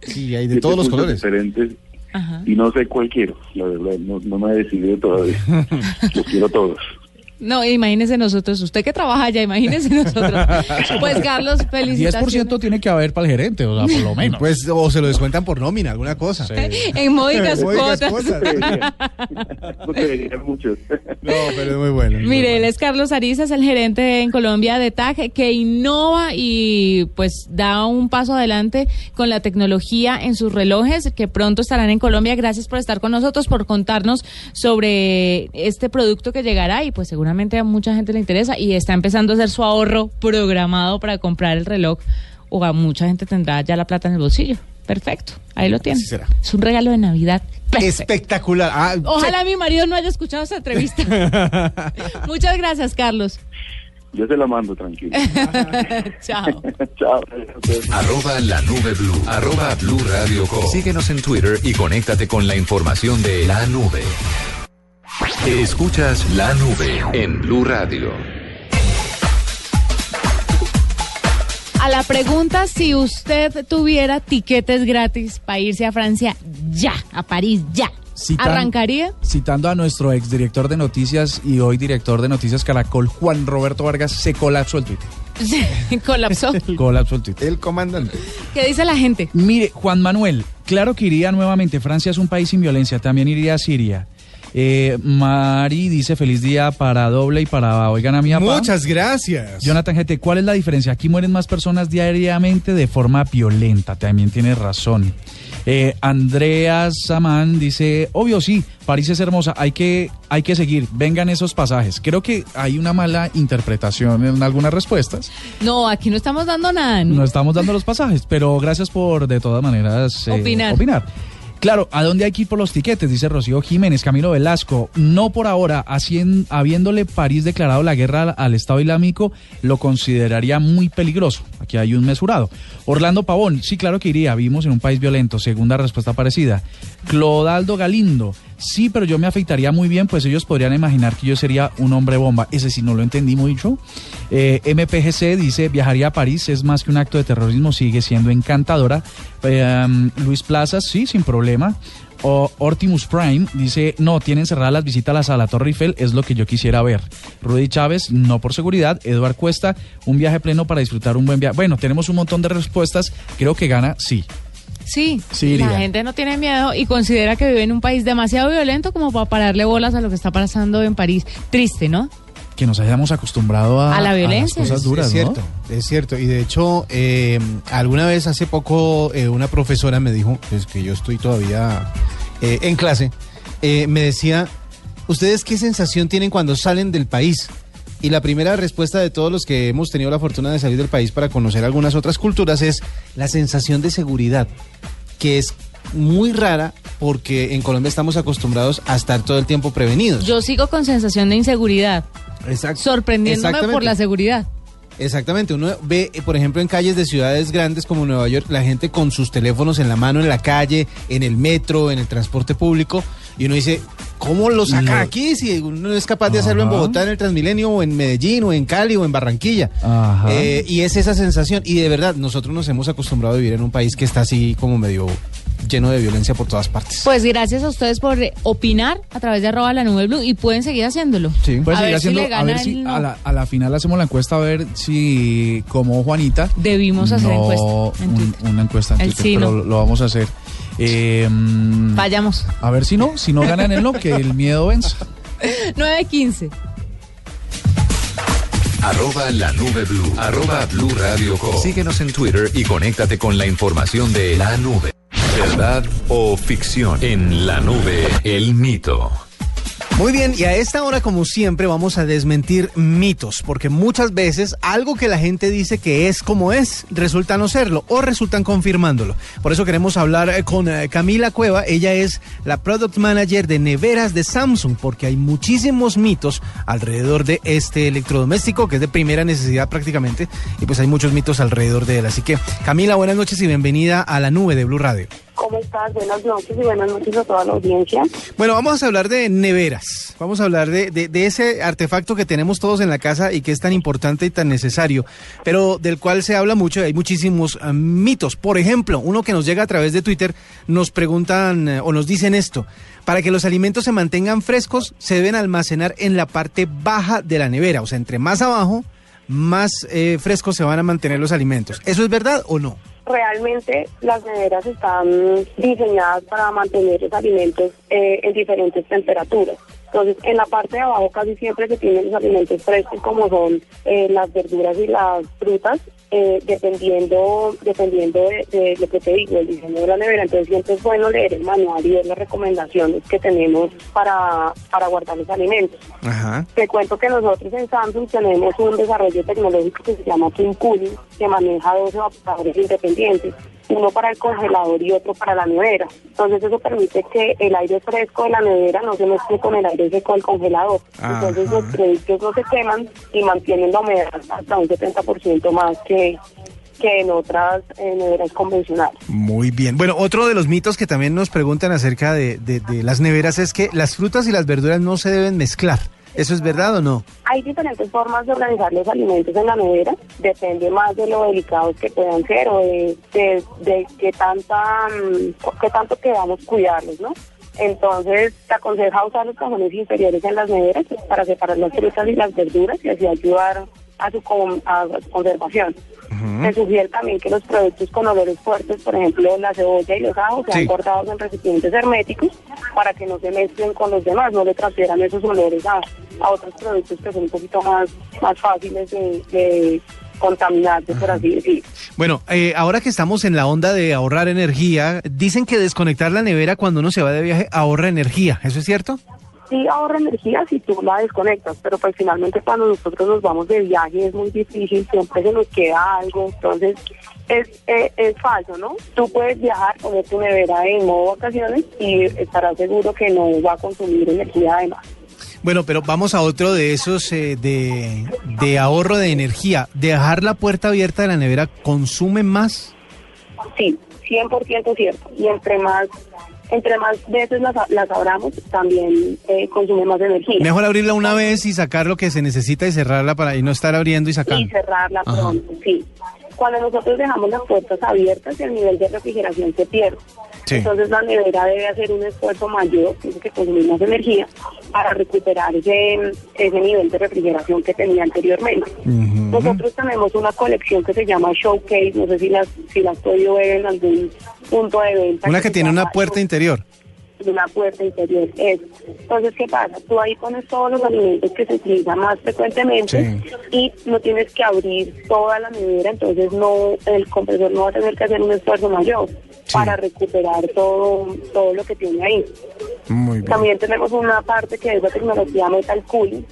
Sí, hay de todos los colores. Diferentes. Ajá. Y no sé cuál quiero, la verdad, no me he decidido todavía. Los quiero todos. No, imagínense nosotros, usted que trabaja allá, imagínense nosotros. Pues Carlos, felicitaciones. 10% tiene que haber para el gerente, o sea, por lo menos. Pues, o se lo descuentan por nómina, alguna cosa. Sí. En módicas cuotas. No te dirían muchos. No, pero es muy bueno. Mire, él es Carlos Ariza, es el gerente en Colombia de TAG, que innova y pues da un paso adelante con la tecnología en sus relojes, que pronto estarán en Colombia. Gracias por estar con nosotros, por contarnos sobre este producto que llegará, y pues seguramente a mucha gente le interesa y está empezando a hacer su ahorro programado para comprar el reloj, o a mucha gente tendrá ya la plata en el bolsillo. Perfecto, ahí lo tiene. Es un regalo de Navidad. Perfecto. Espectacular. Ojalá mi marido no haya escuchado esa entrevista. Muchas gracias, Carlos. Yo te la mando, tranquilo. Chao. Chao. @lanube blue, @bluradio.com. Síguenos en Twitter y conéctate con la información de La Nube. Escuchas La Nube en Blue Radio. A la pregunta, si usted tuviera tiquetes gratis para irse a Francia ya, a París ya, ¿arrancaría? Citando a nuestro exdirector de noticias y hoy director de Noticias Caracol, Juan Roberto Vargas, se colapsó el Twitter. ¿Colapsó? Colapsó el Twitter. El comandante. ¿Qué dice la gente? Mire, Juan Manuel, claro que iría nuevamente. Francia es un país sin violencia, también iría a Siria. Mari dice feliz día para doble y para oigan a mi papá. Muchas gracias. Jonathan GT, ¿cuál es la diferencia? Aquí mueren más personas diariamente de forma violenta. También tiene razón. Andrea Samán dice, obvio sí, París es hermosa, hay que seguir, vengan esos pasajes. Creo que hay una mala interpretación en algunas respuestas. No, aquí no estamos dando nada. No estamos dando los pasajes, pero gracias por de todas maneras opinar. Claro, ¿a dónde hay que ir por los tiquetes? Dice Rocío Jiménez. Camilo Velasco, no por ahora, habiéndole París declarado la guerra al Estado Islámico, lo consideraría muy peligroso. Aquí hay un mesurado. Orlando Pavón, sí, claro que iría, vivimos en un país violento. Segunda respuesta parecida. Clodaldo Galindo, sí, pero yo me afeitaría muy bien, pues ellos podrían imaginar que yo sería un hombre bomba. Ese sí no lo entendí mucho. MPGC dice, viajaría a París, es más que un acto de terrorismo, sigue siendo encantadora. Luis Plazas, sí, sin problema. problema. O Optimus Prime dice, no, tienen cerradas las visitas a la Torre Eiffel, es lo que yo quisiera ver. Rudy Chávez, no por seguridad. Eduard Cuesta, un viaje pleno para disfrutar un buen viaje. Bueno, tenemos un montón de respuestas, creo que gana sí. Sí, sí, la gente no tiene miedo y considera que vive en un país demasiado violento como para pararle bolas a lo que está pasando en París. Triste, ¿no? Que nos hayamos acostumbrado a la violencia, a las cosas duras, es cierto, ¿no? Es cierto, y de hecho, alguna vez hace poco una profesora me dijo, pues que yo estoy todavía en clase, me decía, ¿ustedes qué sensación tienen cuando salen del país? Y la primera respuesta de todos los que hemos tenido la fortuna de salir del país para conocer algunas otras culturas es la sensación de seguridad, que es muy rara porque en Colombia estamos acostumbrados a estar todo el tiempo prevenidos. Yo sigo con sensación de inseguridad. Exacto. Sorprendiéndome por la seguridad. Exactamente, uno ve, por ejemplo, en calles de ciudades grandes como Nueva York, la gente con sus teléfonos en la mano en la calle, en el metro, en el transporte público, y uno dice, ¿cómo lo saca aquí? Si uno no es capaz de hacerlo en Bogotá, en el Transmilenio, o en Medellín, o en Cali, o en Barranquilla. Y es esa sensación, y de verdad, nosotros nos hemos acostumbrado a vivir en un país que está así como medio lleno de violencia por todas partes. Pues gracias a ustedes por opinar a través de @lanubeblu y pueden seguir haciéndolo. Sí, pueden seguir haciendo, si a ver si no. a la final hacemos la encuesta a ver si como Juanita debimos hacer encuesta en Twitter. Una encuesta en Twitter, sí, pero lo vamos a hacer. Fallamos. A ver si no ganan en lo que el miedo vence. 9:15. @lanubeblu @BluRadio.com. Síguenos en Twitter y conéctate con la información de La Nube. ¿Verdad o ficción? En La Nube, el mito. Muy bien, y a esta hora, como siempre, vamos a desmentir mitos, porque muchas veces algo que la gente dice que es como es, resulta no serlo, o resultan confirmándolo. Por eso queremos hablar con Camila Cueva. Ella es la Product Manager de neveras de Samsung, porque hay muchísimos mitos alrededor de este electrodoméstico, que es de primera necesidad prácticamente, y pues hay muchos mitos alrededor de él. Así que, Camila, buenas noches y bienvenida a La Nube de Blue Radio. ¿Cómo estás? Buenas noches y buenas noches a toda la audiencia. Bueno, vamos a hablar de neveras, vamos a hablar de ese artefacto que tenemos todos en la casa y que es tan importante y tan necesario, pero del cual se habla mucho y hay muchísimos mitos. Por ejemplo, uno que nos llega a través de Twitter, nos preguntan o nos dicen esto: para que los alimentos se mantengan frescos, se deben almacenar en la parte baja de la nevera, o sea, entre más abajo, más frescos se van a mantener los alimentos. ¿Eso es verdad o no? Realmente las neveras están diseñadas para mantener los alimentos en diferentes temperaturas. Entonces, en la parte de abajo casi siempre se tienen los alimentos frescos, como son las verduras y las frutas, dependiendo de lo que te digo, el diseño de la nevera. Entonces, siempre es bueno leer el manual y ver las recomendaciones que tenemos para guardar los alimentos. Ajá. Te cuento que nosotros en Samsung tenemos un desarrollo tecnológico que se llama Twin Cooling, que maneja 12 adaptadores independientes, uno para el congelador y otro para la nevera. Entonces eso permite que el aire fresco de la nevera no se mezcle con el aire seco del congelador. Ajá. Entonces los productos no se queman y mantienen la humedad hasta un 70% más que en otras neveras convencionales. Muy bien. Bueno, otro de los mitos que también nos preguntan acerca de las neveras es que las frutas y las verduras no se deben mezclar. ¿Eso es verdad o no? Hay diferentes formas de organizar los alimentos en la nevera. Depende más de lo delicados que puedan ser o de qué tanto queramos cuidarlos, ¿no? Entonces, te aconseja usar los cajones inferiores en las neveras para separar las frutas y las verduras y así ayudar a su conservación. Uh-huh. Se sugiere también que los productos con olores fuertes, por ejemplo la cebolla y los ajos, sean cortados en recipientes herméticos para que no se mezclen con los demás, no le transfieran esos olores a otros productos que son un poquito más fáciles de contaminantes, por así decirlo. Bueno, ahora que estamos en la onda de ahorrar energía, dicen que desconectar la nevera cuando uno se va de viaje ahorra energía, ¿eso es cierto? Sí, ahorra energía si tú la desconectas, pero pues finalmente cuando nosotros nos vamos de viaje es muy difícil, siempre se nos queda algo, entonces es falso, ¿no? Tú puedes viajar, poner tu nevera en modo vacaciones y estarás seguro que no va a consumir energía además. Bueno, pero vamos a otro de esos de ahorro de energía. ¿Dejar la puerta abierta de la nevera consume más? Sí, 100% cierto, y entre más veces las abramos, también consume más energía. Mejor abrirla una vez y sacar lo que se necesita y cerrarla para y no estar abriendo y sacando. Y cerrarla pronto, sí. Cuando nosotros dejamos las puertas abiertas, el nivel de refrigeración se pierde. Sí. Entonces la nevera debe hacer un esfuerzo mayor, tiene que consumir más energía para recuperar ese nivel de refrigeración que tenía anteriormente. Uh-huh. Nosotros tenemos una colección que se llama Showcase, no sé si la has podido ver en algún punto de venta. Una que tiene una puerta interior. Una puerta interior, eso. Entonces, ¿qué pasa? Tú ahí pones todos los alimentos que se utilizan más frecuentemente, sí, y no tienes que abrir toda la nevera, entonces no, el compresor no va a tener que hacer un esfuerzo mayor, sí, para recuperar todo lo que tiene ahí. Muy bien. También tenemos una parte que es la tecnología Metal Cool,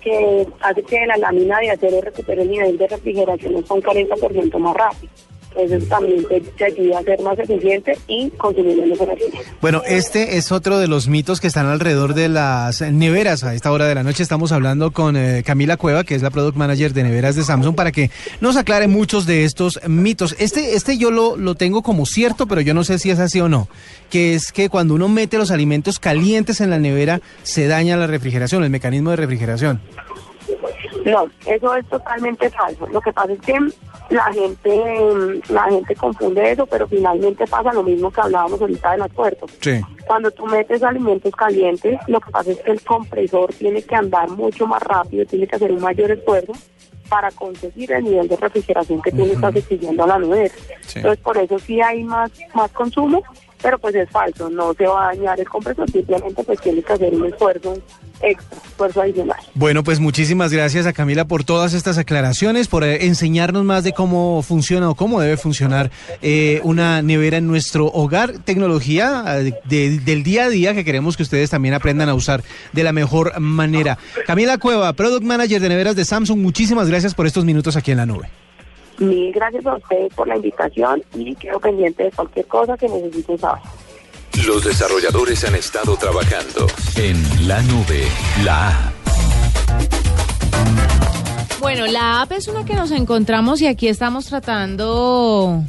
que hace que la lámina de acero recupere el nivel de refrigeración con 40% más rápido. Entonces también te ayuda a ser más eficiente y consumir menos energía. Bueno, este es otro de los mitos que están alrededor de las neveras. A esta hora de la noche estamos hablando con Camila Cueva, que es la Product Manager de neveras de Samsung, para que nos aclare muchos de estos mitos. Este yo lo tengo como cierto, pero yo no sé si es así o no, que es que cuando uno mete los alimentos calientes en la nevera, se daña la refrigeración, el mecanismo de refrigeración. No, eso es totalmente falso. Lo que pasa es que la gente confunde eso, pero finalmente pasa lo mismo que hablábamos ahorita de las puertas. Sí. Cuando tú metes alimentos calientes, lo que pasa es que el compresor tiene que andar mucho más rápido, tiene que hacer un mayor esfuerzo para conseguir el nivel de refrigeración que tú le estás exigiendo a la nevera. Sí. Entonces, por eso sí hay más consumo, pero pues es falso, no se va a dañar el compresor, simplemente pues tiene que hacer un esfuerzo adicional. Bueno, pues muchísimas gracias a Camila por todas estas aclaraciones, por enseñarnos más de cómo funciona o cómo debe funcionar una nevera en nuestro hogar, tecnología del día a día que queremos que ustedes también aprendan a usar de la mejor manera. Camila Cueva, Product Manager de neveras de Samsung, muchísimas gracias por estos minutos aquí en La Nube. Mil gracias a ustedes por la invitación y quedo pendiente de cualquier cosa que necesiten saber. Los desarrolladores han estado trabajando en La Nube, la app. Bueno, la app es una que nos encontramos y aquí estamos tratando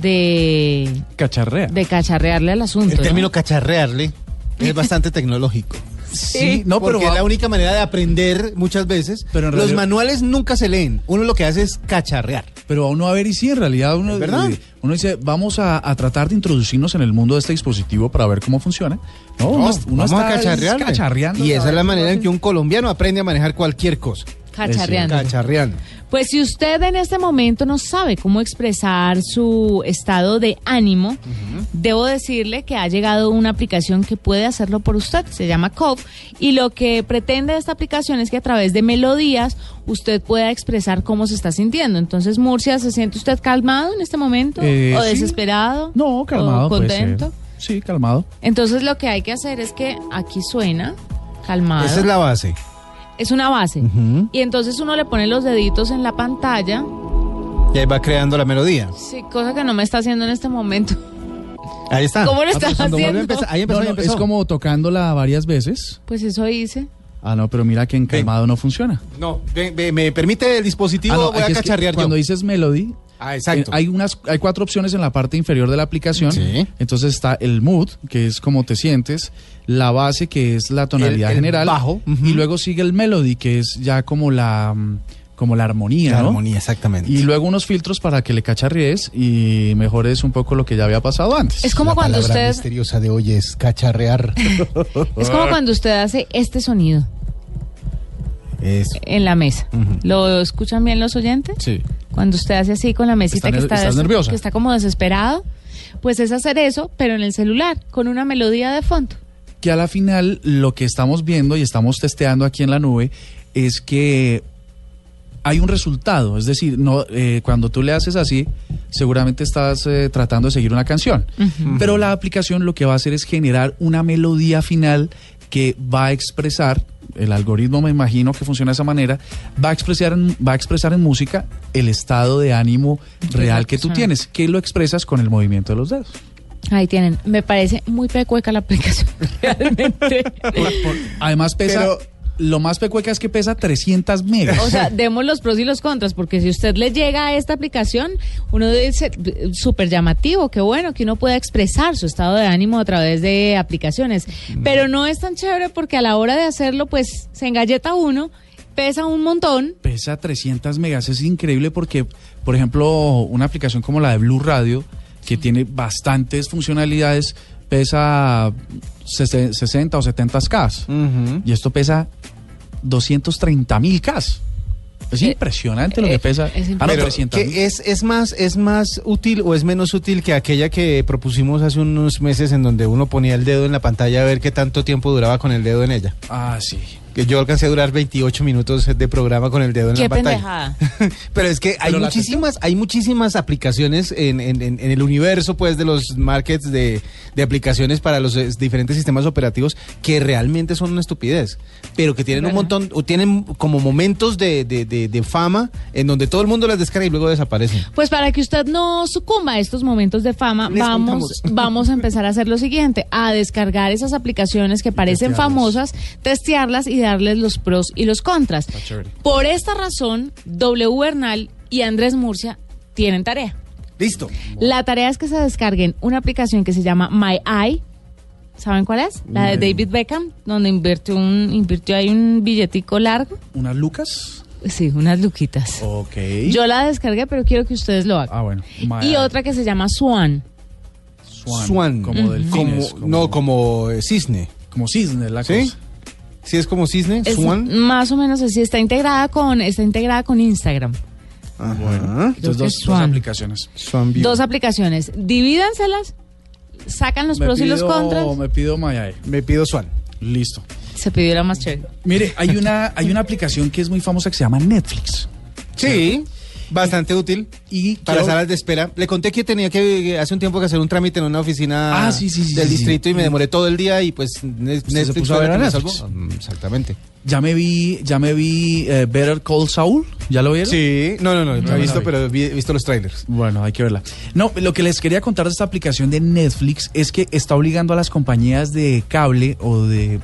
de... cacharrear. De cacharrearle al asunto. El término, ¿no?, cacharrearle es bastante tecnológico. Sí, no, porque pero es la única manera de aprender muchas veces, pero en realidad, los manuales nunca se leen, uno lo que hace es cacharrear. Pero a uno a ver y sí, en realidad uno, ¿verdad?, uno dice, vamos a tratar de introducirnos en el mundo de este dispositivo para ver cómo funciona. No, uno vamos está a cacharreando. Y esa es la manera en que un colombiano aprende a manejar cualquier cosa. Cacharreando. Pues si usted en este momento no sabe cómo expresar su estado de ánimo, debo decirle que ha llegado una aplicación que puede hacerlo por usted, se llama Cove, y lo que pretende esta aplicación es que a través de melodías usted pueda expresar cómo se está sintiendo. Entonces, Murcia, ¿se siente usted calmado en este momento? ¿O desesperado? No, calmado. ¿O contento? Sí, calmado. Entonces lo que hay que hacer es que aquí suena calmado. Esa es la base. Es una base. Y entonces uno le pone los deditos en la pantalla. Y ahí va creando la melodía. Sí, cosa que no me está haciendo en este momento. Ahí está. ¿Cómo lo estás haciendo? Ahí empezó. Es como tocándola varias veces. Pues eso hice. Ah, no, pero mira que en calmado no funciona. No, me permite el dispositivo, voy a cacharrear yo. Cuando dices melody... Ah, exacto. Hay 4 opciones en la parte inferior de la aplicación. Sí. Entonces está el mood, que es cómo te sientes, la base, que es la tonalidad general, bajo, y luego sigue el melody, que es ya como la armonía, ¿no? La armonía, exactamente. Y luego unos filtros para que le cacharrees y mejores un poco lo que ya había pasado antes. Es como la cuando usted... La misteriosa de hoy es cacharrear. Es como cuando usted hace este sonido. Eso. En la mesa. ¿Lo escuchan bien los oyentes? Sí. Cuando usted hace así con la mesita que está como desesperado, pues es hacer eso, pero en el celular, con una melodía de fondo. Que a la final lo que estamos viendo y estamos testeando aquí en La Nube es que hay un resultado, es decir, cuando tú le haces así, seguramente estás tratando de seguir una canción, pero la aplicación lo que va a hacer es generar una melodía final que va a expresar, el algoritmo me imagino que funciona de esa manera, va a expresar en música el estado de ánimo real que tú tienes, que lo expresas con el movimiento de los dedos. Ahí tienen, me parece muy pecueca la aplicación, realmente. Además pesa... Lo más pecueca es que pesa 300 megas. O sea, demos los pros y los contras, porque si usted le llega a esta aplicación, uno dice, súper llamativo, qué bueno que uno pueda expresar su estado de ánimo a través de aplicaciones. Pero no es tan chévere porque a la hora de hacerlo, pues, se engalleta uno, pesa un montón. Pesa 300 megas, es increíble porque, por ejemplo, una aplicación como la de Blue Radio... que tiene bastantes funcionalidades, pesa 60 o 70K. Uh-huh. Y esto pesa 230.000K. Es impresionante lo que pesa. ¿Es más útil o es menos útil que aquella que propusimos hace unos meses en donde uno ponía el dedo en la pantalla a ver qué tanto tiempo duraba con el dedo en ella? Ah, sí. Yo alcancé a durar 28 minutos de programa con el dedo en la pantalla. ¡Qué pendejada! Pero es que hay muchísimas aplicaciones en el universo, pues, de los markets de aplicaciones para los diferentes sistemas operativos que realmente son una estupidez, pero que tienen un montón, o tienen como momentos de fama en donde todo el mundo las descarga y luego desaparecen. Pues para que usted no sucumba a estos momentos de fama, vamos a empezar a hacer lo siguiente, a descargar esas aplicaciones que parecen famosas, testearlas y darles los pros y los contras. Por esta razón, W Bernal y Andrés Murcia tienen tarea. Listo. La tarea es que se descarguen una aplicación que se llama My Eye. ¿Saben cuál es? La de David Beckham, donde invirtió ahí un billetico largo. ¿Unas lucas? Sí, unas luquitas. Ok. Yo la descargué, pero quiero que ustedes lo hagan. Ah, bueno. My Eye. Otra que se llama Swan. Como delfines. Como cisne. Como cisne, la cosa. ¿Sí es como cisne? ¿Swan? Más o menos así. Está integrada con Instagram. Ajá. Bueno, entonces dos aplicaciones. Dos aplicaciones. Divídanselas, sacan los pros y los contras. Me pido Mayay. Me pido Swan. Listo. Se pidió la más chévere. Mire, hay una aplicación que es muy famosa que se llama Netflix. Sí. Bastante útil y para salas de espera. Le conté que tenía que hace un tiempo que hacer un trámite en una oficina del distrito y me demoré todo el día y pues Netflix se puso a ver a Netflix. Exactamente. Ya me vi Better Call Saul, ¿ya lo vieron? Sí, no he visto, pero he visto los trailers. Bueno, hay que verla. No, lo que les quería contar de esta aplicación de Netflix es que está obligando a las compañías de cable o de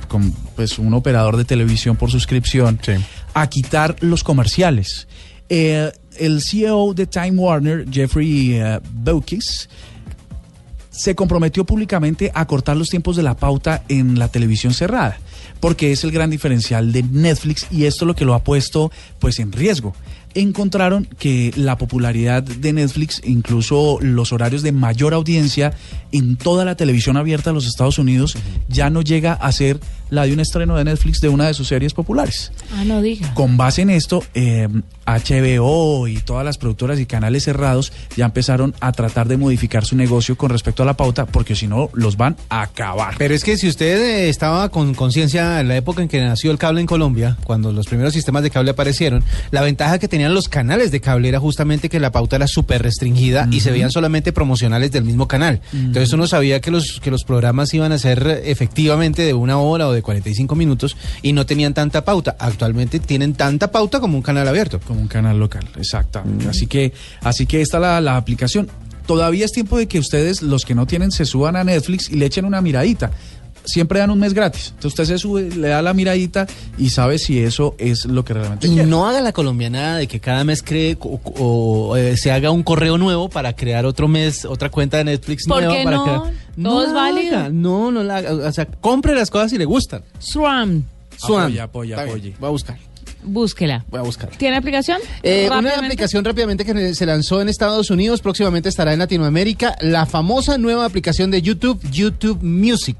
un operador de televisión por suscripción a quitar los comerciales. El CEO de Time Warner, Jeffrey Beukis, se comprometió públicamente a cortar los tiempos de la pauta en la televisión cerrada, porque es el gran diferencial de Netflix y esto es lo que lo ha puesto en riesgo. Encontraron que la popularidad de Netflix, incluso los horarios de mayor audiencia en toda la televisión abierta de los Estados Unidos, ya no llega a ser la de un estreno de Netflix de una de sus series populares. Ah, no diga. Con base en esto, HBO y todas las productoras y canales cerrados ya empezaron a tratar de modificar su negocio con respecto a la pauta, porque si no, los van a acabar. Pero es que si usted estaba con conciencia en la época en que nació el cable en Colombia, cuando los primeros sistemas de cable aparecieron, la ventaja que tenían los canales de cable era justamente que la pauta era súper restringida y se veían solamente promocionales del mismo canal. Entonces uno sabía que los programas iban a ser efectivamente de una hora o de 45 minutos y no tenían tanta pauta. Actualmente tienen tanta pauta como un canal abierto. Como un canal local, exactamente. Así que está la aplicación. Todavía es tiempo de que ustedes, los que no tienen, se suban a Netflix y le echen una miradita. Siempre dan un mes gratis. Entonces usted se sube, le da la miradita y sabe si eso es lo que realmente quiere. Y no haga la colombianada de que cada mes cree o se haga un correo nuevo para crear otro mes, otra cuenta de Netflix nueva. ¿Por qué no? No es válido. No la haga. O sea, compre las cosas si le gustan. Swam. Apoya. Voy a buscar. Búsquela. Voy a buscar. ¿Tiene aplicación? Una aplicación rápidamente que se lanzó en Estados Unidos, próximamente estará en Latinoamérica, la famosa nueva aplicación de YouTube Music.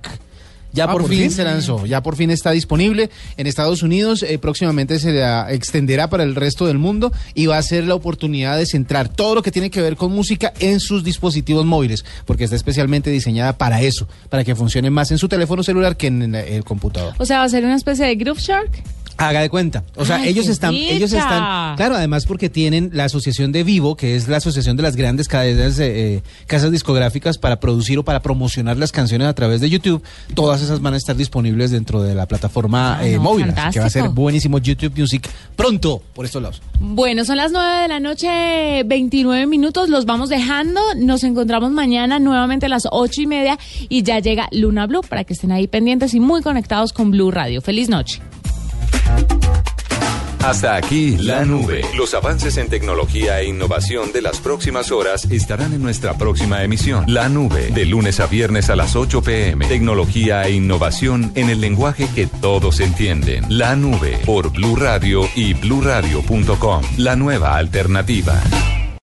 Ya por fin se lanzó, ya por fin está disponible en Estados Unidos, próximamente se extenderá para el resto del mundo y va a ser la oportunidad de centrar todo lo que tiene que ver con música en sus dispositivos móviles, porque está especialmente diseñada para eso, para que funcione más en su teléfono celular que en el computador. O sea, ¿va a ser una especie de Groove Shark? Haga de cuenta. O sea, ellos están, claro, además porque tienen la asociación de Vivo, que es la asociación de las grandes cadenas, casas discográficas para producir o para promocionar las canciones a través de YouTube. Todas esas van a estar disponibles dentro de la plataforma móvil. Así que va a ser buenísimo YouTube Music pronto por estos lados. Bueno, son las 9:00 p.m, 29 minutos. Los vamos dejando. Nos encontramos mañana nuevamente a las 8:30 y ya llega Luna Blue para que estén ahí pendientes y muy conectados con Blue Radio. Feliz noche. Hasta aquí La Nube. Los avances en tecnología e innovación de las próximas horas estarán en nuestra próxima emisión. La Nube, de lunes a viernes a las 8 p.m. Tecnología e innovación en el lenguaje que todos entienden. La Nube por Blue Radio y BluRadio.com. La nueva alternativa.